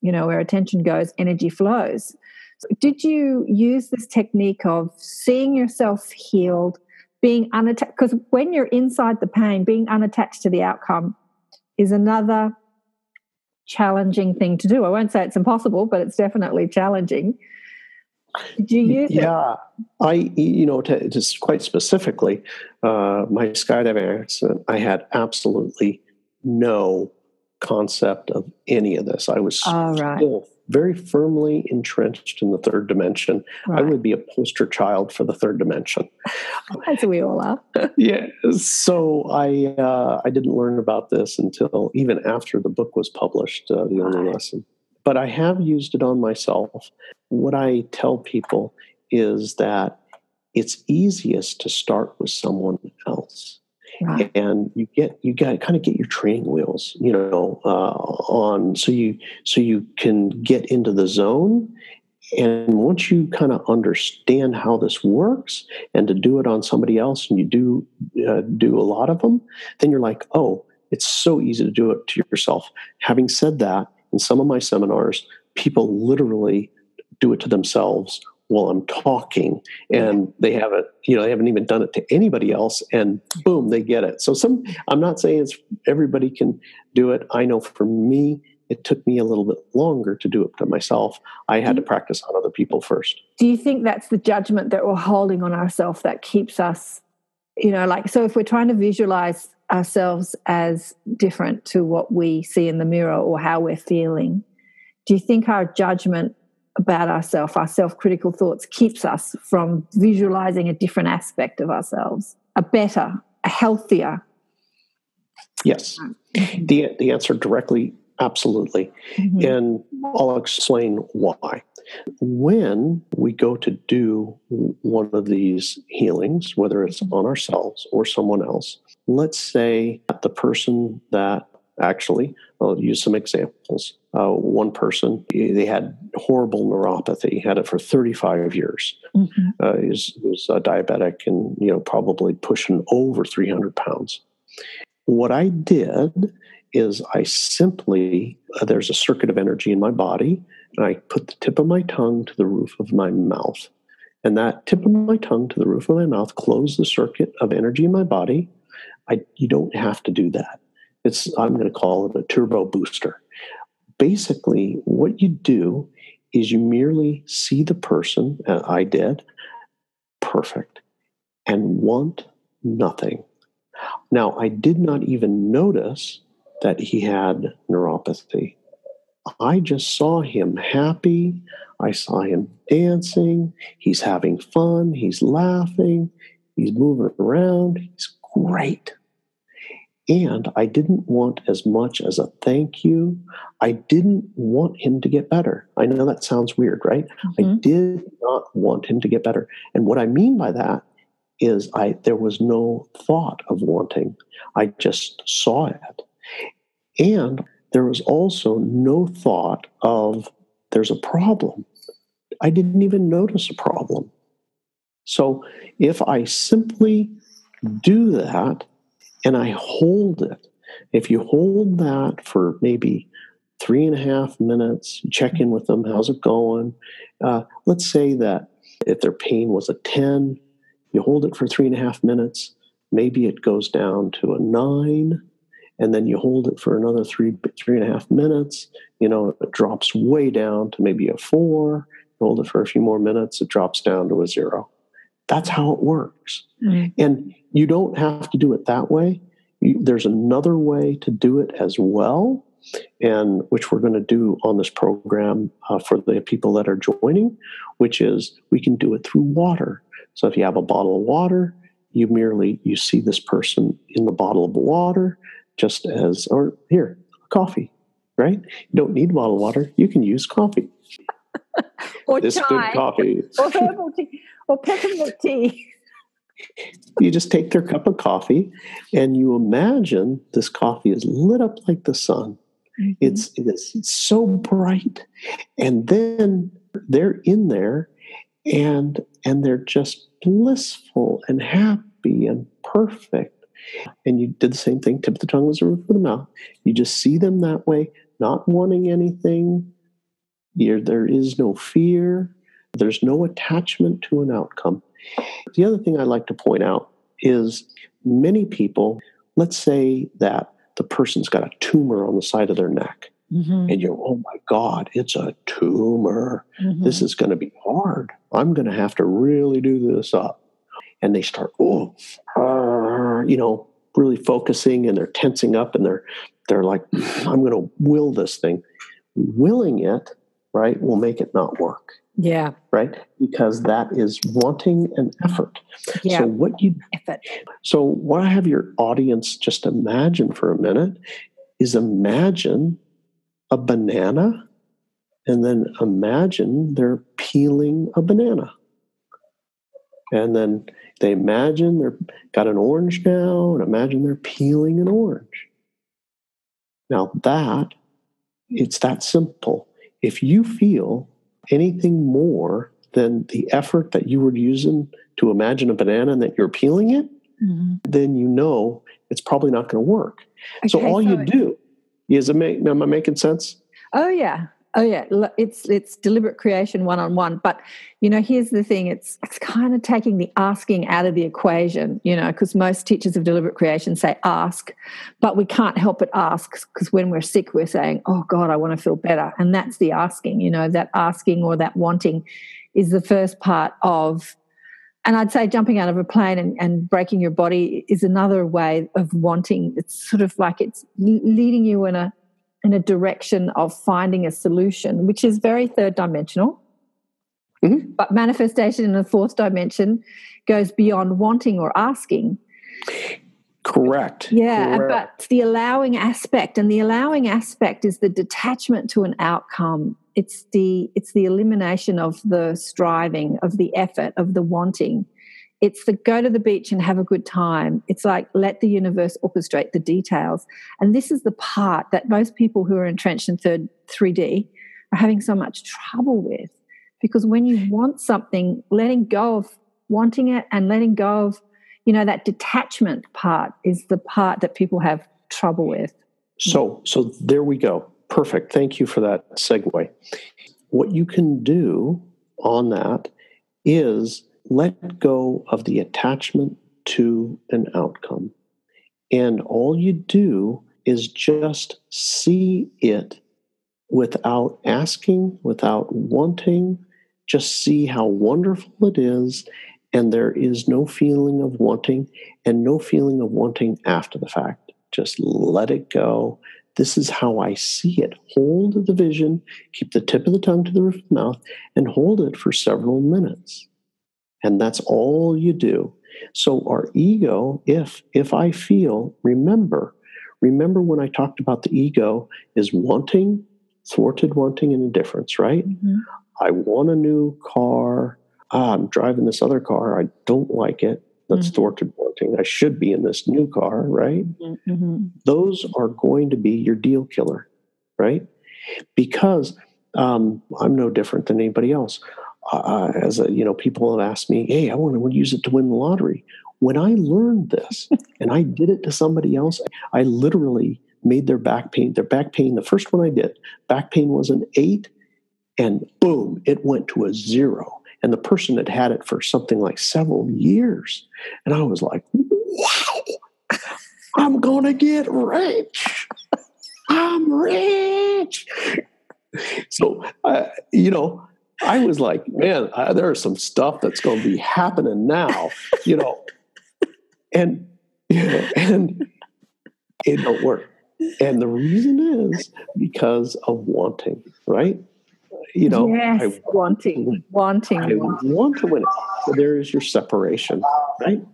you know, where attention goes, energy flows. So did you use this technique of seeing yourself healed, being unattached? Because when you're inside the pain, being unattached to the outcome is another challenging thing to do. I won't say it's impossible, but it's definitely challenging. Do you use it? Just quite specifically, my skydiving accident, I had absolutely no concept of any of this. I was still very firmly entrenched in the third dimension. Right. I would be a poster child for the third dimension. As we all are. Yeah. So I didn't learn about this until even after the book was published, The Only Lesson. But I have used it on myself. What I tell people is that it's easiest to start with someone else. Right. And you kind of get your training wheels, you know, on, so you can get into the zone. And once you kind of understand how this works, and to do it on somebody else, and you do a lot of them, then you're like, oh, it's so easy to do it to yourself. Having said that, in some of my seminars, people literally do it to themselves while I'm talking, and they haven't even done it to anybody else, and boom, they get it. So I'm not saying it's everybody can do it. I know for me, it took me a little bit longer to do it to myself. I had to practice on other people first. Do you think that's the judgment that we're holding on ourselves that keeps us, you know, like, so if we're trying to visualize ourselves as different to what we see in the mirror or how we're feeling, do you think our judgment about ourselves, our self-critical thoughts, keeps us from visualizing a different aspect of ourselves, a better, a healthier? Yes. The answer directly, absolutely. Mm-hmm. And I'll explain why. When we go to do one of these healings, whether it's on ourselves or someone else, let's say the person that actually, I'll use some examples. One person, they had horrible neuropathy, had it for 35 years, mm-hmm. was diabetic and, you know, probably pushing over 300 pounds. What I did is I simply, there's a circuit of energy in my body, and I put the tip of my tongue to the roof of my mouth. And that tip of my tongue to the roof of my mouth closed the circuit of energy in my body. You don't have to do that. I'm going to call it a turbo booster. Basically, what you do is you merely see the person, I did, perfect, and want nothing. Now, I did not even notice that he had neuropathy. I just saw him happy. I saw him dancing. He's having fun. He's laughing. He's moving around. He's great. And I didn't want as much as a thank you. I didn't want him to get better. I know that sounds weird, right? Mm-hmm. I did not want him to get better. And what I mean by that is there was no thought of wanting. I just saw it. And there was also no thought of there's a problem. I didn't even notice a problem. So if I simply do that, and I hold it. If you hold that for maybe 3.5 minutes, check in with them, how's it going? Let's say that if their pain was a 10, you hold it for 3.5 minutes, maybe it goes down to a 9, and then you hold it for another three and a half minutes, you know, it drops way down to maybe a 4, you hold it for a few more minutes, it drops down to a 0. That's how it works. Mm-hmm. And you don't have to do it that way. There's another way to do it as well, and which we're going to do on this program for the people that are joining, which is we can do it through water. So if you have a bottle of water, you see this person in the bottle of water, just as, or here, coffee, right? You don't need a bottle of water. You can use coffee. Or this chai, good coffee. Or herbal tea, or peppermint tea. You just take their cup of coffee, and you imagine this coffee is lit up like the sun. Mm-hmm. It's so bright. And then they're in there, and they're just blissful and happy and perfect. And you did the same thing, tip of the tongue was the roof of the mouth. You just see them that way, not wanting anything. There is no fear. There's no attachment to an outcome. The other thing I like to point out is many people, let's say that the person's got a tumor on the side of their neck. Mm-hmm. And you're, oh my God, it's a tumor. Mm-hmm. This is going to be hard. I'm going to have to really do this up. And they start, really focusing, and they're tensing up, and they're like, I'm going to will this thing. Willing it, right, will make it not work. Yeah. Right? Because that is wanting an effort. Yeah. So what I have your audience just imagine for a minute is imagine a banana, and then imagine they're peeling a banana. And then they imagine they're got an orange now, and imagine they're peeling an orange. Now it's that simple. If you feel anything more than the effort that you were using to imagine a banana and that you're peeling it, mm-hmm. then you know it's probably not going to work. Okay, so do is am I making sense? Oh yeah. Oh yeah. It's deliberate creation one-on-one. But, here's the thing. It's kind of taking the asking out of the equation, because most teachers of deliberate creation say ask, but we can't help but ask, because when we're sick, we're saying, oh God, I want to feel better. And that's the asking, that asking or that wanting is the first part of, and I'd say jumping out of a plane and breaking your body is another way of wanting. It's sort of like it's leading you in a direction of finding a solution, which is very third dimensional. Mm-hmm. But manifestation in the fourth dimension goes beyond wanting or asking. Correct. Yeah, correct. But it's the allowing aspect, and the allowing aspect is the detachment to an outcome. It's the elimination of the striving, of the effort, of the wanting. It's the go to the beach and have a good time. It's like let the universe orchestrate the details. And this is the part that most people who are entrenched in 3D are having so much trouble with. Because when you want something, letting go of wanting it and letting go of, that detachment part is the part that people have trouble with. So there we go. Perfect. Thank you for that segue. What you can do on that is let go of the attachment to an outcome. And all you do is just see it without asking, without wanting. Just see how wonderful it is. And there is no feeling of wanting and no feeling of wanting after the fact. Just let it go. This is how I see it. Hold the vision, keep the tip of the tongue to the roof of the mouth, and hold it for several minutes. And that's all you do. So our ego, if I feel, remember when I talked about the ego is wanting, thwarted wanting, and indifference, right? Mm-hmm. I want a new car. I'm driving this other car. I don't like it. That's mm-hmm. thwarted wanting. I should be in this new car, right? Mm-hmm. Those are going to be your deal killer, right? Because I'm no different than anybody else. People have asked me, hey, I want to use it to win the lottery. When I learned this and I did it to somebody else, I literally made their back pain. The first one I did, back pain was an 8, and boom, it went to a 0. And the person had had it for something like several years. And I was like, wow, I'm going to get rich. I'm rich. So, I was like, man, there is some stuff that's going to be happening now, and it don't work. And the reason is because of wanting, right? Yes, wanting. I want to win. So there is your separation, right?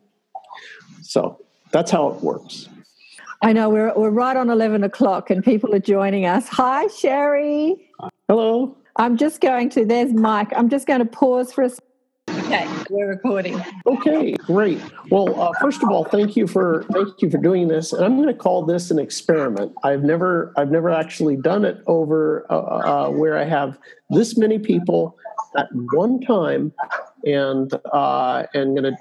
So that's how it works. I know we're right on 11 o'clock, and people are joining us. Hi, Sherry. Hello. There's Mike. I'm just going to pause for a second. Okay, we're recording. Okay, great. Well, first of all, thank you for doing this. And I'm going to call this an experiment. I've never actually done it over where I have this many people at one time, and we're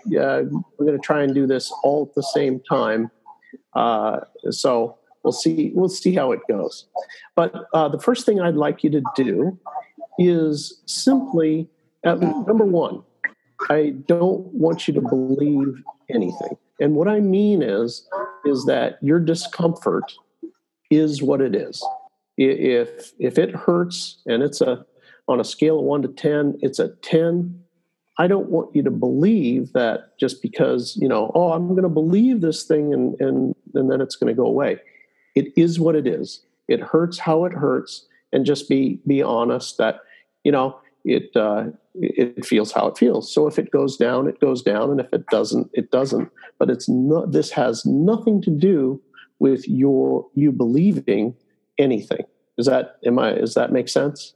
gonna try and do this all at the same time. So we'll see how it goes. But the first thing I'd like you to do is simply number one, I don't want you to believe anything. And what I mean is that your discomfort is what it is. If it hurts and it's on a scale of 1 to 10, it's a 10. I don't want you to believe that just because, I'm going to believe this thing and then it's going to go away. It is what it is. It hurts how it hurts, and just be honest that, it feels how it feels. So if it goes down, it goes down. And if it doesn't, it doesn't. But it's not, this has nothing to do with you believing anything. Does that make sense?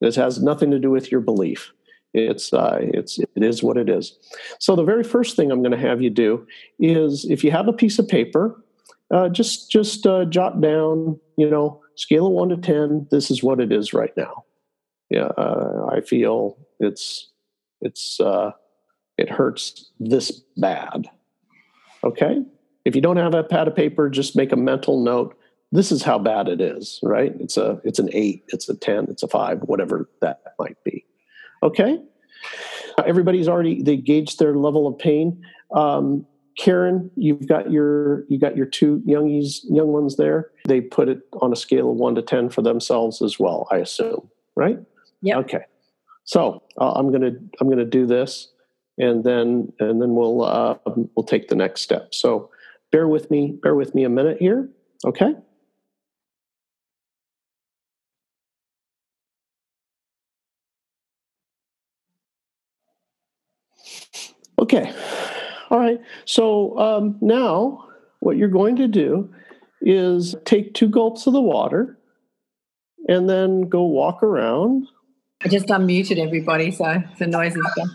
This has nothing to do with your belief. It is what it is. So the very first thing I'm going to have you do is, if you have a piece of paper, just jot down, scale of 1 to 10. This is what it is right now. Yeah, I feel it hurts this bad. Okay. If you don't have a pad of paper, just make a mental note. This is how bad it is, right? It's an 8, it's a 10, it's a 5, whatever that might be. Okay. Everybody's they gauged their level of pain. Karen, you got your two young ones there. They put it on a scale of 1 to 10 for themselves as well, I assume, right? Yeah. Okay. So I'm gonna do this, and then we'll take the next step. So bear with me a minute here. Okay. Okay. All right. So now what you're going to do is take 2 gulps of the water and then go walk around. I just unmuted everybody, so the noise is done.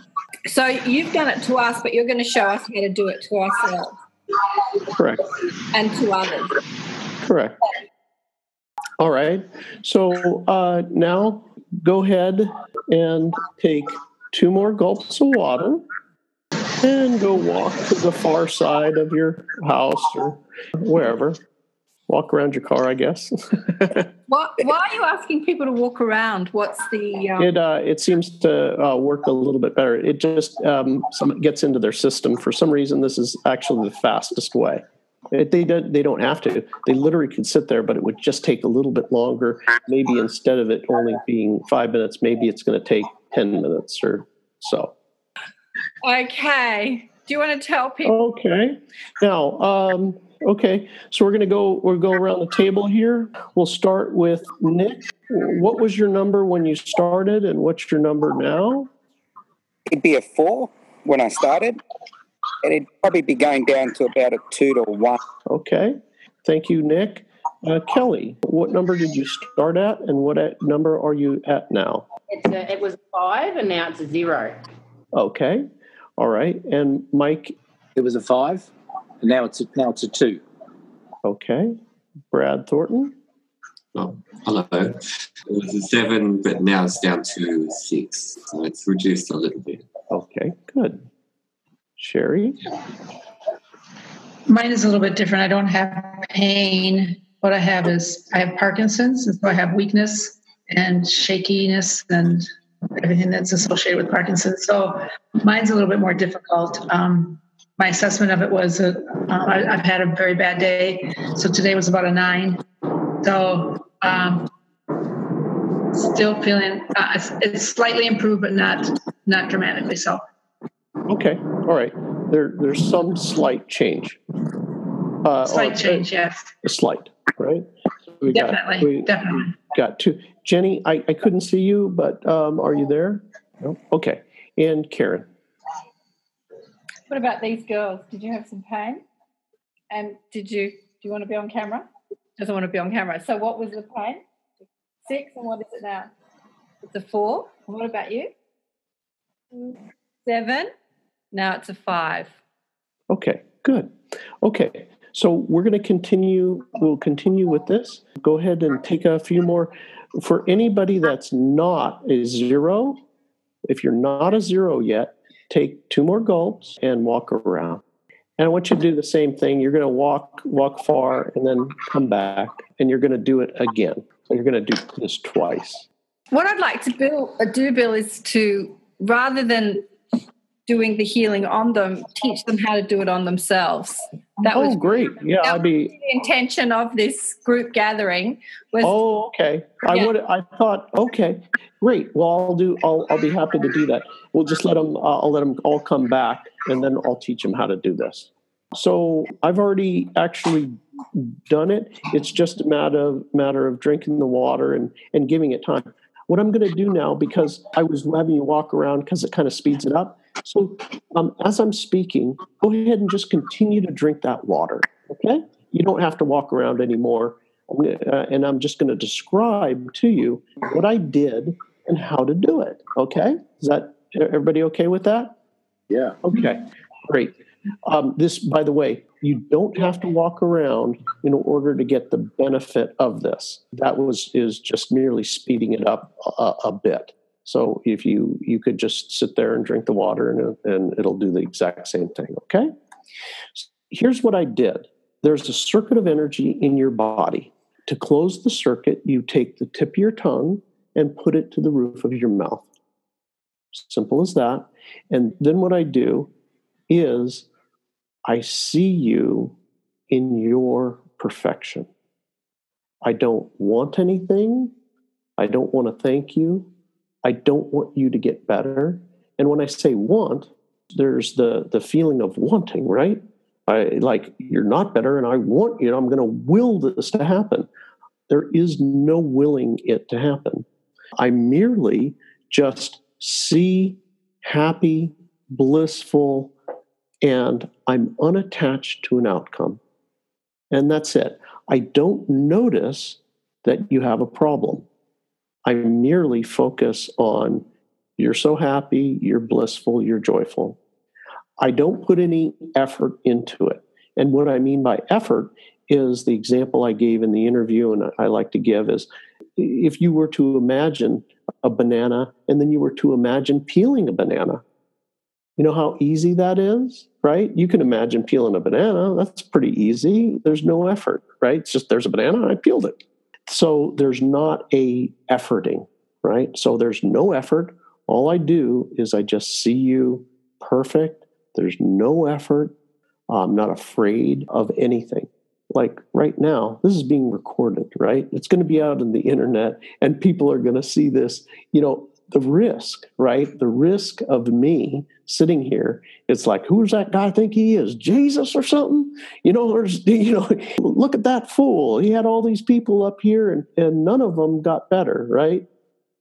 So you've done it to us, but you're going to show us how to do it to ourselves. Correct. And to others. Correct. All right. So now go ahead and take 2 more gulps of water and go walk to the far side of your house or wherever. Walk around your car, I guess. Why are you asking people to walk around? What's the... It seems to work a little bit better. It just gets into their system. For some reason, this is actually the fastest way. They don't have to. They literally could sit there, but it would just take a little bit longer. Maybe instead of it only being 5 minutes, maybe it's going to take 10 minutes or so. Okay. Do you want to tell people? Okay. Now... okay, so we'll go around the table here. We'll start with Nick. What was your number when you started, and what's your number now? It'd be a 4 when I started, and it'd probably be going down to about a 2 to 1. Okay, thank you, Nick. Kelly, what number did you start at, and what number are you at now? It was 5, and now it's a 0. Okay, all right. And Mike? It was a 5. Now it's a 2. Okay. Brad Thornton? Oh, hello. It was a 7, but now it's down to a 6. So it's reduced a little bit. Okay, good. Sherry? Mine is a little bit different. I don't have pain. What I have is Parkinson's, and so I have weakness and shakiness and everything that's associated with Parkinson's. So mine's a little bit more difficult. My assessment of it was I've had a very bad day, so today was about a 9. So still feeling it's slightly improved, but not dramatically so. Okay, all right. There's some slight change. Change, yes. A slight, right? So we definitely got 2. Jenny, I couldn't see you, but are you there? No. Okay, and Karen. What about these girls? Did you have some pain? And do you want to be on camera? Doesn't want to be on camera. So what was the pain? 6, and what is it now? It's a 4. And what about you? 7. Now it's a 5. Okay, good. Okay, So we're going to continue. We'll continue with this. Go ahead and take a few more. For anybody that's not a zero, if you're not a zero yet, take two more gulps and walk around. And I want you to do the same thing. You're going to walk far, and then come back, and you're going to do it again. So you're going to do this twice. What I'd like to do, Bill, is to, rather than doing the healing on them, teach them how to do it on themselves. That was great. Yeah, the intention of this group gathering was. Oh, okay. Yeah. I thought. Okay, great. Well, I'll be happy to do that. We'll just let them. I'll let them all come back, and then I'll teach them how to do this. So I've already actually done it. It's just a matter of drinking the water and giving it time. What I'm going to do now, because I was having you walk around because it kind of speeds it up. So as I'm speaking, go ahead and just continue to drink that water, okay? You don't have to walk around anymore. And I'm just going to describe to you what I did and how to do it, okay? Is that everybody okay with that? Yeah. Okay, great. This, by the way, you don't have to walk around in order to get the benefit of this. That is just merely speeding it up a bit. So if you could just sit there and drink the water and it'll do the exact same thing, okay? Here's what I did. There's a circuit of energy in your body. To close the circuit, you take the tip of your tongue and put it to the roof of your mouth. Simple as that. And then what I do is I see you in your perfection. I don't want anything. I don't want to thank you. I don't want you to get better. And when I say want, there's the feeling of wanting, right? Like, you're not better, and I want you, and I'm going to will this to happen. There is no willing it to happen. I merely just see happy, blissful, and I'm unattached to an outcome. And that's it. I don't notice that you have a problem. I merely focus on you're so happy, you're blissful, you're joyful. I don't put any effort into it. And what I mean by effort is the example I gave in the interview, and I like to give, is if you were to imagine a banana and then you were to imagine peeling a banana. You know how easy that is, right? You can imagine peeling a banana. That's pretty easy. There's no effort, right? It's just there's a banana, I peeled it. So there's not a efforting, right? So there's no effort. All I do is I just see you perfect. There's no effort. I'm not afraid of anything. Like right now, this is being recorded, right? It's going to be out on the internet, and people are going to see this. You know, the risk, right? The risk of me sitting here, it's like, who does that guy think he is? Jesus or something? You know, look at that fool. He had all these people up here and none of them got better, right?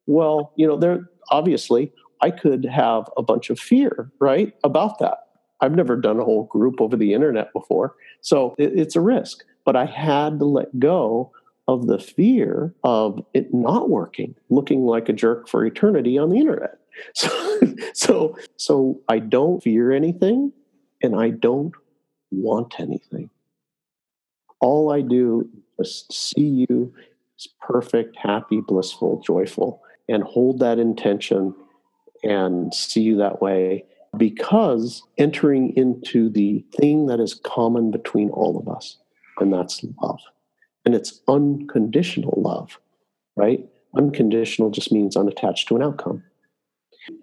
Well, you know, there obviously I could have a bunch of fear, right, about that. I've never done a whole group over the internet before. So it's a risk. But I had to let go of the fear of it not working, looking like a jerk for eternity on the internet. So I don't fear anything, and I don't want anything. All I do is see you as perfect, happy, blissful, joyful, and hold that intention and see you that way, because entering into the thing that is common between all of us, and that's love. And it's unconditional love, right? Unconditional just means unattached to an outcome.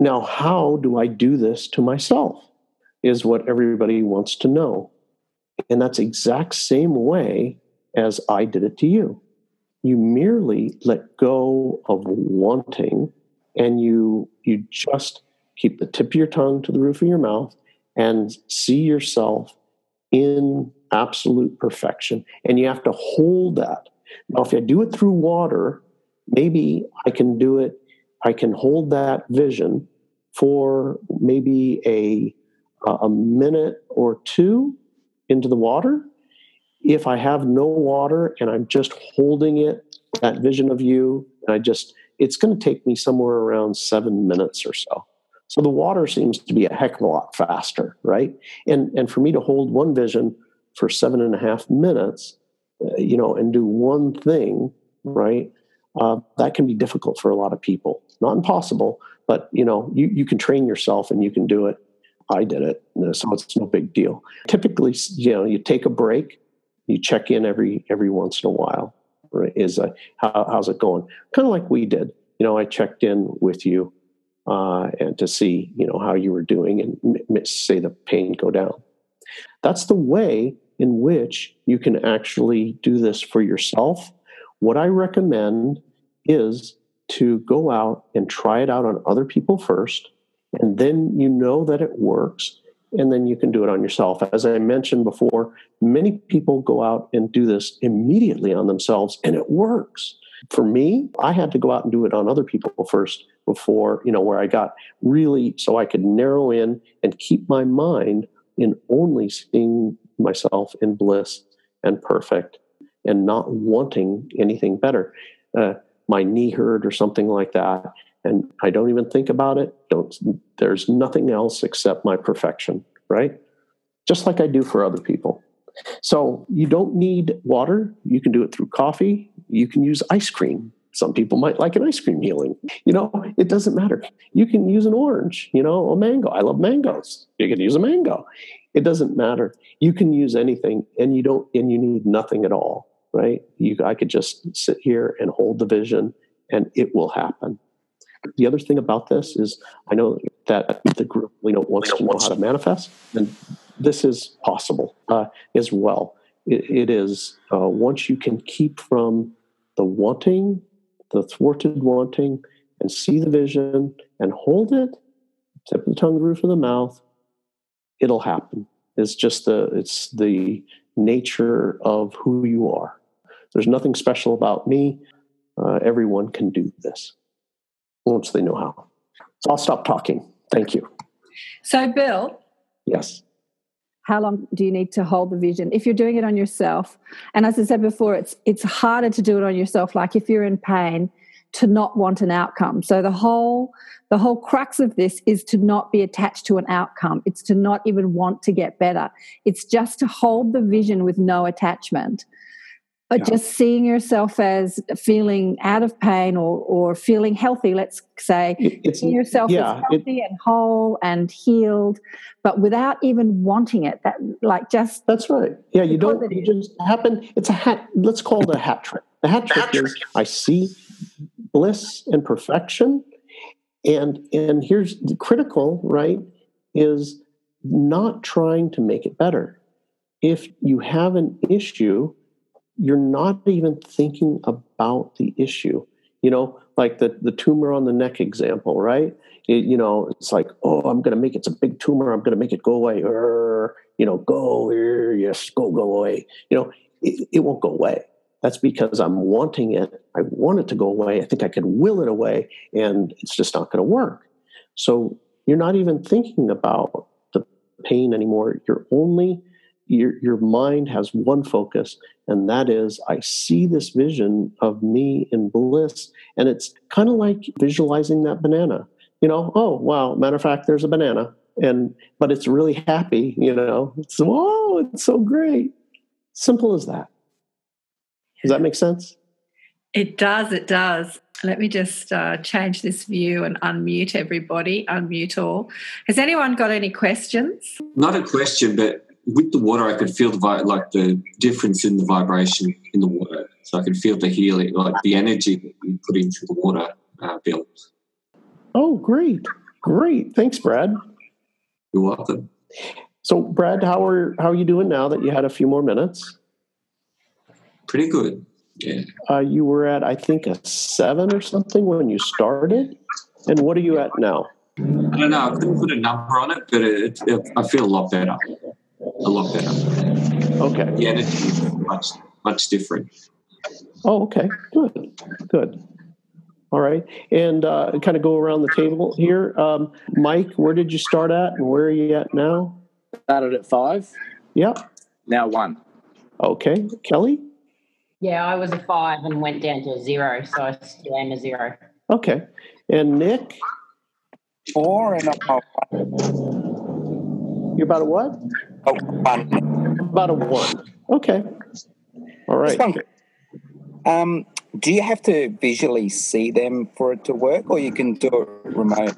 Now, how do I do this to myself is what everybody wants to know. And that's exact same way as I did it to you. You merely let go of wanting, and you just keep the tip of your tongue to the roof of your mouth and see yourself in absolute perfection. And you have to hold that. Now, if I do it through water, maybe I can do it. I can hold that vision for maybe a minute or two into the water. If I have no water and I'm just holding it, that vision of you, and it's going to take me somewhere around 7 minutes or so. So the water seems to be a heck of a lot faster, right? And for me to hold one vision for 7.5 minutes, and do one thing, right? That can be difficult for a lot of people. It's not impossible, but, you can train yourself and you can do it. I did it, so it's no big deal. Typically, you take a break, you check in every once in a while. Right? How's it going? Kind of like we did. I checked in with you and to see, how you were doing and say the pain go down. That's the way in which you can actually do this for yourself. What I recommend is to go out and try it out on other people first, and then that it works, and then you can do it on yourself. As I mentioned before, many people go out and do this immediately on themselves, and it works. For me, I had to go out and do it on other people first before, where I got really, so I could narrow in and keep my mind in only seeing myself in bliss and perfect and not wanting anything better. My knee hurt or something like that, and I don't even think about it. There's nothing else except my perfection, right? Just like I do for other people. So you don't need water. You can do it through coffee. You can use ice cream. Some people might like an ice cream healing. It doesn't matter. You can use an orange, a mango. I love mangoes. You can use a mango. It doesn't matter. You can use anything, and you need nothing at all, right? I could just sit here and hold the vision, and it will happen. The other thing about this is, I know that the group wants to know how to manifest, and this is possible as well. It is, once you can keep from the wanting, the thwarted wanting, and see the vision and hold it, tip of the tongue, roof of the mouth, it'll happen. It's just the nature of who you are. There's nothing special about me. Everyone can do this once they know how. So I'll stop talking. Thank you. So, Bill. Yes. How long do you need to hold the vision if you're doing it on yourself? And as I said before, it's harder to do it on yourself, like if you're in pain, to not want an outcome. So the whole crux of this is to not be attached to an outcome. It's to not even want to get better. It's just to hold the vision with no attachment. But just seeing yourself as feeling out of pain or feeling healthy, let's say, seeing yourself as healthy and whole and healed, but without even wanting it. That's right. Yeah, you don't. You just happen. It's a hat. Let's call it a hat trick. The hat trick is I see bliss and perfection, and here's the critical, right? Is not trying to make it better. If you have an issue, you're not even thinking about the issue, like the tumor on the neck example, right? It's like, oh, it's a big tumor. I'm going to make it go away. Go away. It won't go away. That's because I'm wanting it. I want it to go away. I think I can will it away, and it's just not going to work. So you're not even thinking about the pain anymore. Your mind has one focus, and that is, I see this vision of me in bliss. And it's kind of like visualizing that banana, oh, wow. Matter of fact, there's a banana, but it's really happy, it's, whoa, it's so great. Simple as that. Does that make sense? It does. It does. Let me just change this view and unmute everybody, unmute all. Has anyone got any questions? Not a question, but with the water, I could feel the difference in the vibration in the water. So I could feel the healing, like the energy that we put into the water, Bill. Oh, great! Thanks, Brad. You're welcome. So, Brad, how are you doing now that you had a few more minutes? Pretty good. Yeah. You were at, I think, a 7 or something when you started, and what are you at now? I don't know. I couldn't put a number on it, but I feel a lot better. A lot better. Okay. The energy is much different. Oh, okay. Good. All right. And kind of go around the table here. Mike, where did you start at and where are you at now? Started at 5. Yep. Now 1. Okay. Kelly? Yeah, I was a 5 and went down to a 0, so I still am a 0. Okay. And Nick? 4 and a 1. You're about a what? Oh, 1. about a 1. Okay. All right. Do you have to visually see them for it to work, or you can do it remote?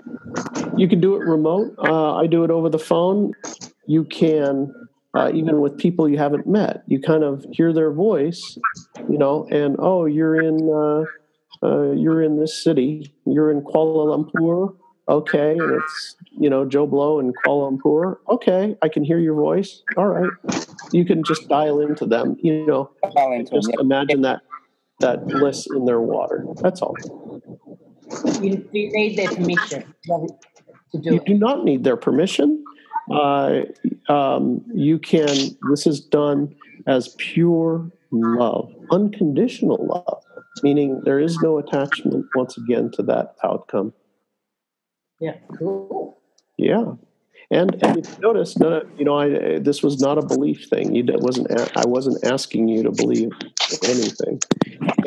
You can do it remote. I do it over the phone. You can, even with people you haven't met, you kind of hear their voice, you know, and, oh, you're in this city. You're in Kuala Lumpur. Okay. And it's, you know, Joe Blow in Kuala Lumpur. Okay. I can hear your voice. All right. You can just dial into them, you know, just imagine that bliss in their water. That's all. You need their permission to do it. You do not need their permission. This is done as pure love, unconditional love, meaning there is no attachment, once again, to that outcome. Yeah, cool. Yeah. And if you notice, this was not a belief thing. I wasn't asking you to believe anything.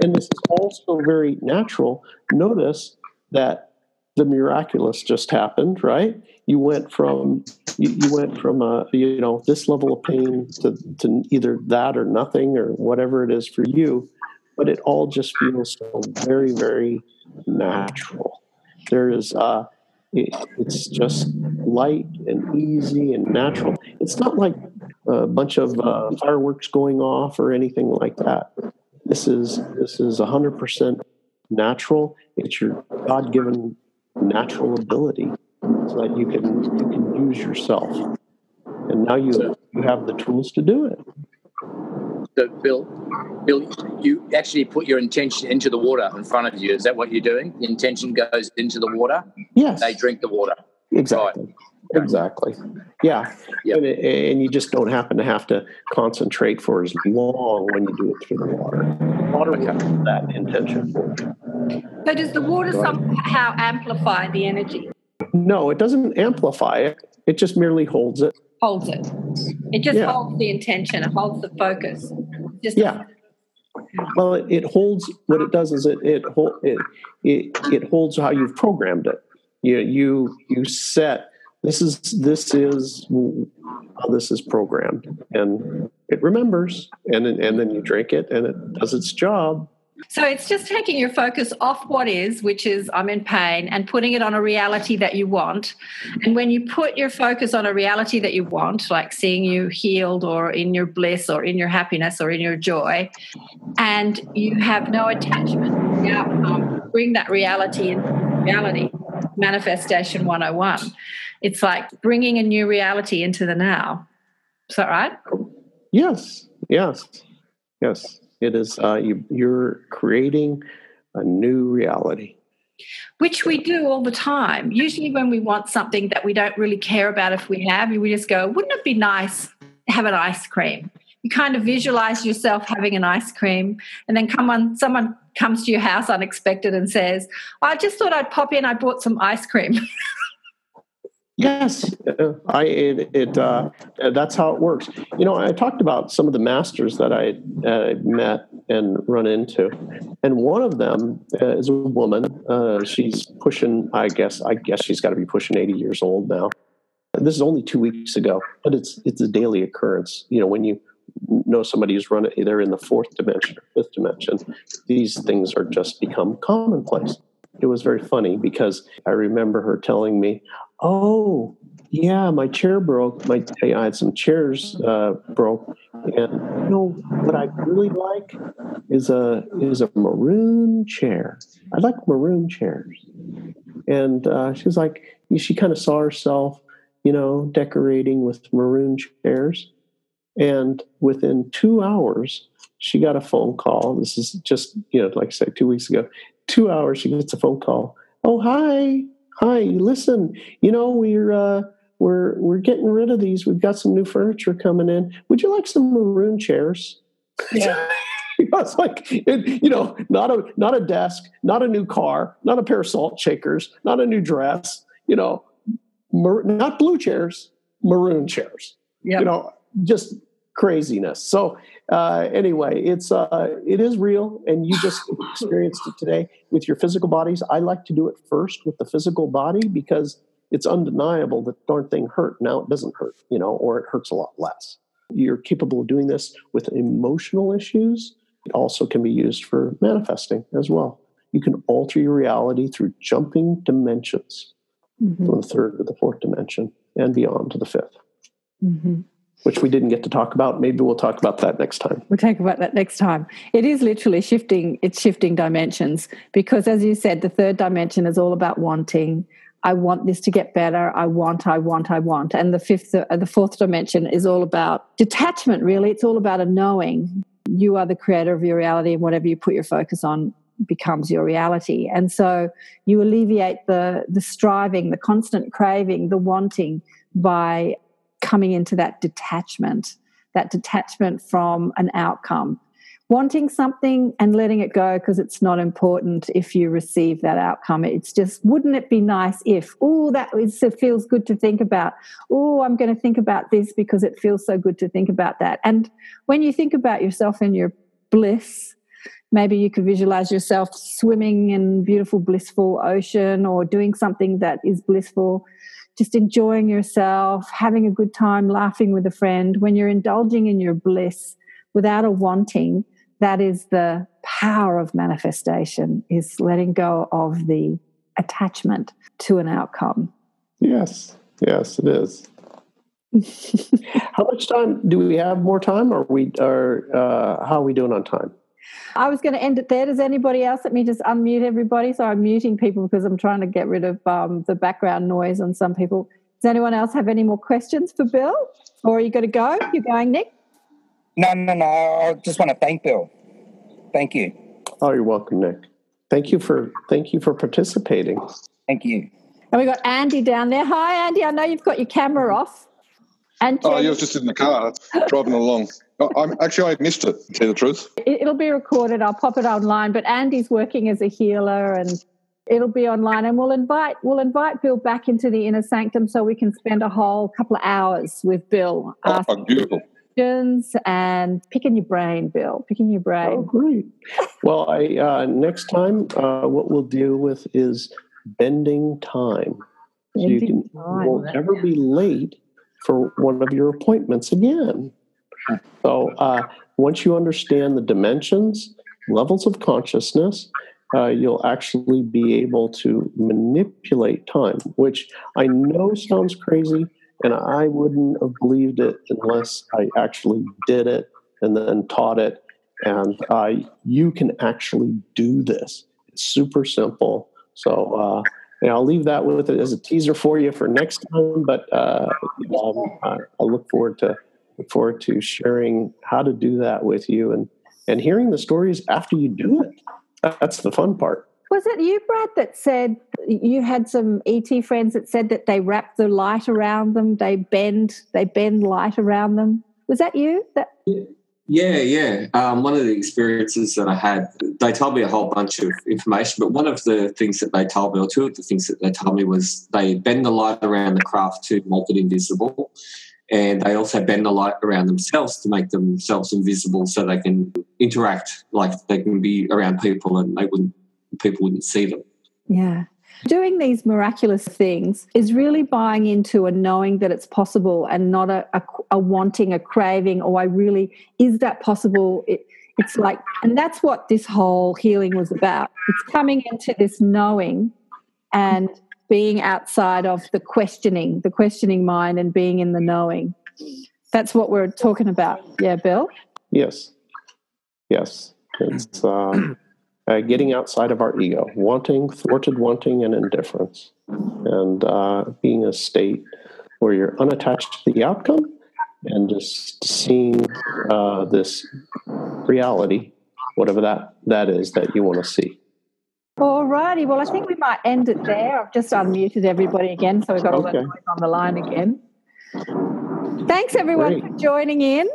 And this is also very natural. Notice that the miraculous just happened, right? You went from this level of pain to either that or nothing or whatever it is for you, but it all just feels so very, very natural. There is It's just light and easy and natural. It's not like a bunch of fireworks going off or anything like that. This is 100% natural. It's your God-given natural ability so that you can use yourself. And now you have the tools to do it. So, Bill, you actually put your intention into the water in front of you. Is that what you're doing? The intention goes into the water? Yes. They drink the water. Exactly. Right. Exactly. Yeah. Yep. And you just don't happen to have to concentrate for as long when you do it through the water. Water will have that intention for you. So does the water somehow amplify the energy? No, it doesn't amplify it. It just merely holds it. Holds the intention. It holds the focus. Well, it holds. What it does is it holds how you've programmed it. You set this is how this is programmed, and it remembers, and then you drink it, and it does its job. So it's just taking your focus off what is, which is I'm in pain, and putting it on a reality that you want. And when you put your focus on a reality that you want, like seeing you healed or in your bliss or in your happiness or in your joy, and you have no attachment to the outcome, bring that reality into reality, manifestation 101. It's like bringing a new reality into the now. Is that right? Yes. It is, you're creating a new reality. Which we do all the time. Usually when we want something that we don't really care about if we have, we just go, wouldn't it be nice to have an ice cream? You kind of visualize yourself having an ice cream, and then someone comes to your house unexpected and says, I just thought I'd pop in, I bought some ice cream. Yes, that's how it works. You know, I talked about some of the masters that I met and run into, and one of them is a woman. She's pushing, I guess she's got to be pushing 80 years old now. This is only 2 weeks ago, but it's a daily occurrence. You know, when you know somebody who's running, they're in the 4th dimension or 5th dimension, these things are just become commonplace. It was very funny because I remember her telling me, oh, yeah, my chair broke. I had some chairs broke. And, you know, what I really like is a maroon chair. I like maroon chairs. And she was like, she kind of saw herself, you know, decorating with maroon chairs. And within 2 hours, she got a phone call. This is just, you know, like I said, 2 weeks ago. 2 hours, she gets a phone call. Oh, hi. Listen, you know, we're getting rid of these. We've got some new furniture coming in. Would you like some maroon chairs? Yeah. It's like, you know, not a desk, not a new car, not a pair of salt shakers, not a new dress. You know, not blue chairs, maroon chairs. Yep. You know, just craziness. So anyway, it is real, and you just experienced it today with your physical bodies. I like to do it first with the physical body because it's undeniable that the darn thing hurt. Now it doesn't hurt, you know, or it hurts a lot less. you're capable of doing this with emotional issues. It also can be used for manifesting as well. You can alter your reality through jumping dimensions from the third to the fourth dimension and beyond to the fifth, which we didn't get to talk about. Maybe we'll talk about that next time. We'll talk about that next time. It is literally shifting. It's shifting dimensions because, as you said, the third dimension is all about wanting. I want this to get better. I want. And the fourth dimension is all about detachment, really. It's all about a knowing. You are the creator of your reality, and whatever you put your focus on becomes your reality. And so you alleviate the striving, the constant craving, the wanting by coming into that detachment from an outcome. Wanting something and letting it go because it's not important if you receive that outcome. It's just, wouldn't it be nice if, it feels good to think about. Oh, I'm going to think about this because it feels so good to think about that. And when you think about yourself and your bliss, maybe you could visualize yourself swimming in beautiful, blissful ocean or doing something that is blissful, just enjoying yourself, having a good time, laughing with a friend. When you're indulging in your bliss without a wanting, that is the power of manifestation, is letting go of the attachment to an outcome. Yes, it is. How much time? Do we have more time? How are we doing on time? I was going to end it there. Does anybody else? Let me just unmute everybody. So I'm muting people because I'm trying to get rid of the background noise on some people. Does anyone else have any more questions for Bill? Or are you going to go? You're going, Nick? No. I just want to thank Bill. Thank you. Oh, you're welcome, Nick. Thank you for participating. Thank you. And we got Andy down there. Hi, Andy. I know you've got your camera off. And I was just in the car driving along. I missed it, to tell you the truth. It'll be recorded. I'll pop it online. But Andy's working as a healer, and it'll be online. And we'll invite Bill back into the inner sanctum so we can spend a whole couple of hours with Bill. Oh, beautiful. And picking your brain, Bill. Picking your brain. Oh, great. Well, next time, what we'll deal with is bending time. So you won't ever be late for one of your appointments again. So once you understand the dimensions, levels of consciousness, you'll actually be able to manipulate time, which I know sounds crazy. And I wouldn't have believed it unless I actually did it and then taught it. And you can actually do this. It's super simple. So I'll leave that with it as a teaser for you for next time. But I look forward to sharing how to do that with you and hearing the stories after you do it. That's the fun part. Was it you, Brad, that said you had some ET friends that said that they wrap the light around them, they bend light around them? Was that you? Yeah. One of the experiences that I had, they told me a whole bunch of information, but one of the things that they told me, or two of the things that they told me, was they bend the light around the craft to make it invisible, and they also bend the light around themselves to make themselves invisible so they can interact, like they can be around people and people wouldn't see them. Yeah. Doing these miraculous things is really buying into a knowing that it's possible and not a wanting, a craving, or is that possible? It's like, and that's what this whole healing was about. It's coming into this knowing and being outside of the questioning mind and being in the knowing. That's what we're talking about. Yeah, Bill? Yes. It's... getting outside of our ego, thwarted wanting and indifference, and being a state where you're unattached to the outcome and just seeing this reality, whatever that is that you want to see. All righty. Well, I think we might end it there. I've just unmuted everybody again, so we've got all that noise on the line again. Thanks, everyone, for joining in.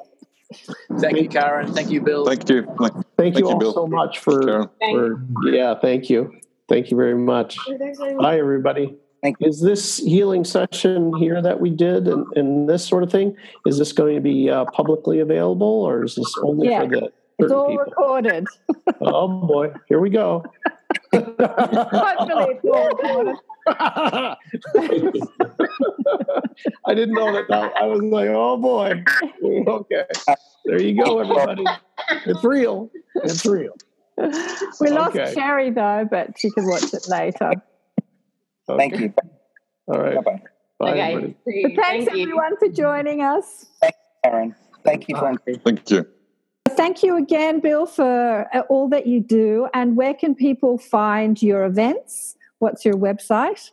Thank you, Karen. Thank you, Bill. Thank you. Thank you all, Bill, so much thank you. Thank you very much. Hi, everybody. Thank you. Is this healing session here that we did and this sort of thing, is this going to be publicly available, or is this only for the certain people? It's all recorded. Oh, boy. Here we go. Hopefully it's all recorded. I didn't know that. I was like, oh boy. Okay. There you go, everybody. It's real. It's real. We lost Sherry though, but she can watch it later. Okay. Thank you. All right. Bye-bye. Bye, okay. So thanks everyone for joining us. Thanks, Karen. Thank you, Frankie. Thank you. Thank you again, Bill, for all that you do. And where can people find your events? What's your website?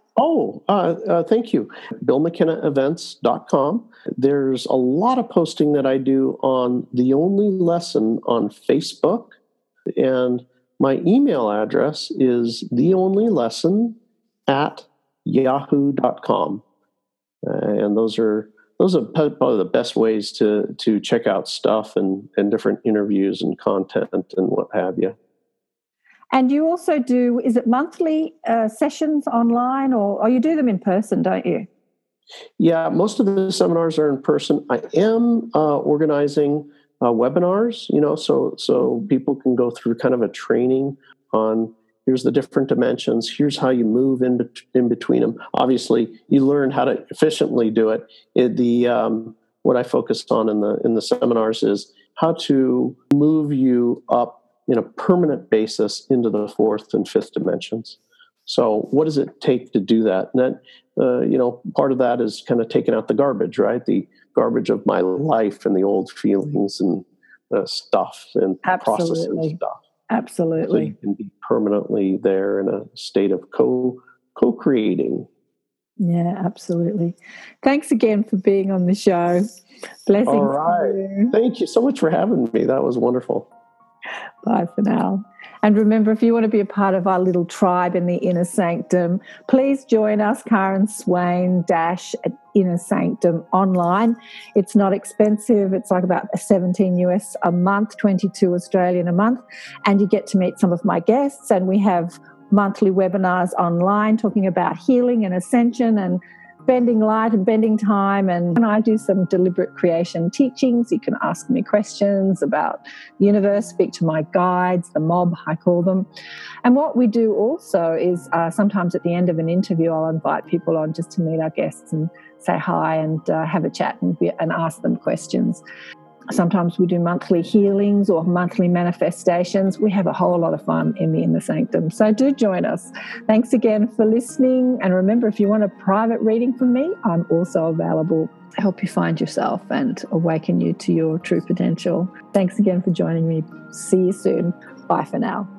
Thank you. BillMcKennaEvents.com. There's a lot of posting that I do on The Only Lesson on Facebook. And my email address is theonlylesson@yahoo.com. And those are probably the best ways to check out stuff and different interviews and content and what have you. And you also do, is it monthly sessions online or you do them in person, don't you? Yeah, most of the seminars are in person. I am organizing webinars, so people can go through kind of a training on here's the different dimensions. Here's how you move in between them. Obviously, you learn how to efficiently do it. What I focused on in the seminars is how to move you up in a permanent basis into the fourth and fifth dimensions. So, what does it take to do that? And that, part of that is kind of taking out the garbage, right? The garbage of my life and the old feelings and stuff and processes and stuff. Absolutely. So you can be permanently there in a state of co-creating. Yeah, absolutely. Thanks again for being on the show. Blessings. All right. You. Thank you so much for having me. That was wonderful. Bye for now. And remember, if you want to be a part of our little tribe in the Inner Sanctum, please join us, Karen Swain-Inner Sanctum online. It's not expensive. It's like about $17 US a month, $22 Australian a month. And you get to meet some of my guests. And we have monthly webinars online talking about healing and ascension and bending light and bending time. And I do some deliberate creation teachings. You can ask me questions about the universe, speak to my guides, the mob, I call them. And what we do also is sometimes at the end of an interview, I'll invite people on just to meet our guests and say hi and have a chat and ask them questions. Sometimes we do monthly healings or monthly manifestations. We have a whole lot of fun in the Inner Sanctum. So do join us. Thanks again for listening. And remember, if you want a private reading from me, I'm also available to help you find yourself and awaken you to your true potential. Thanks again for joining me. See you soon. Bye for now.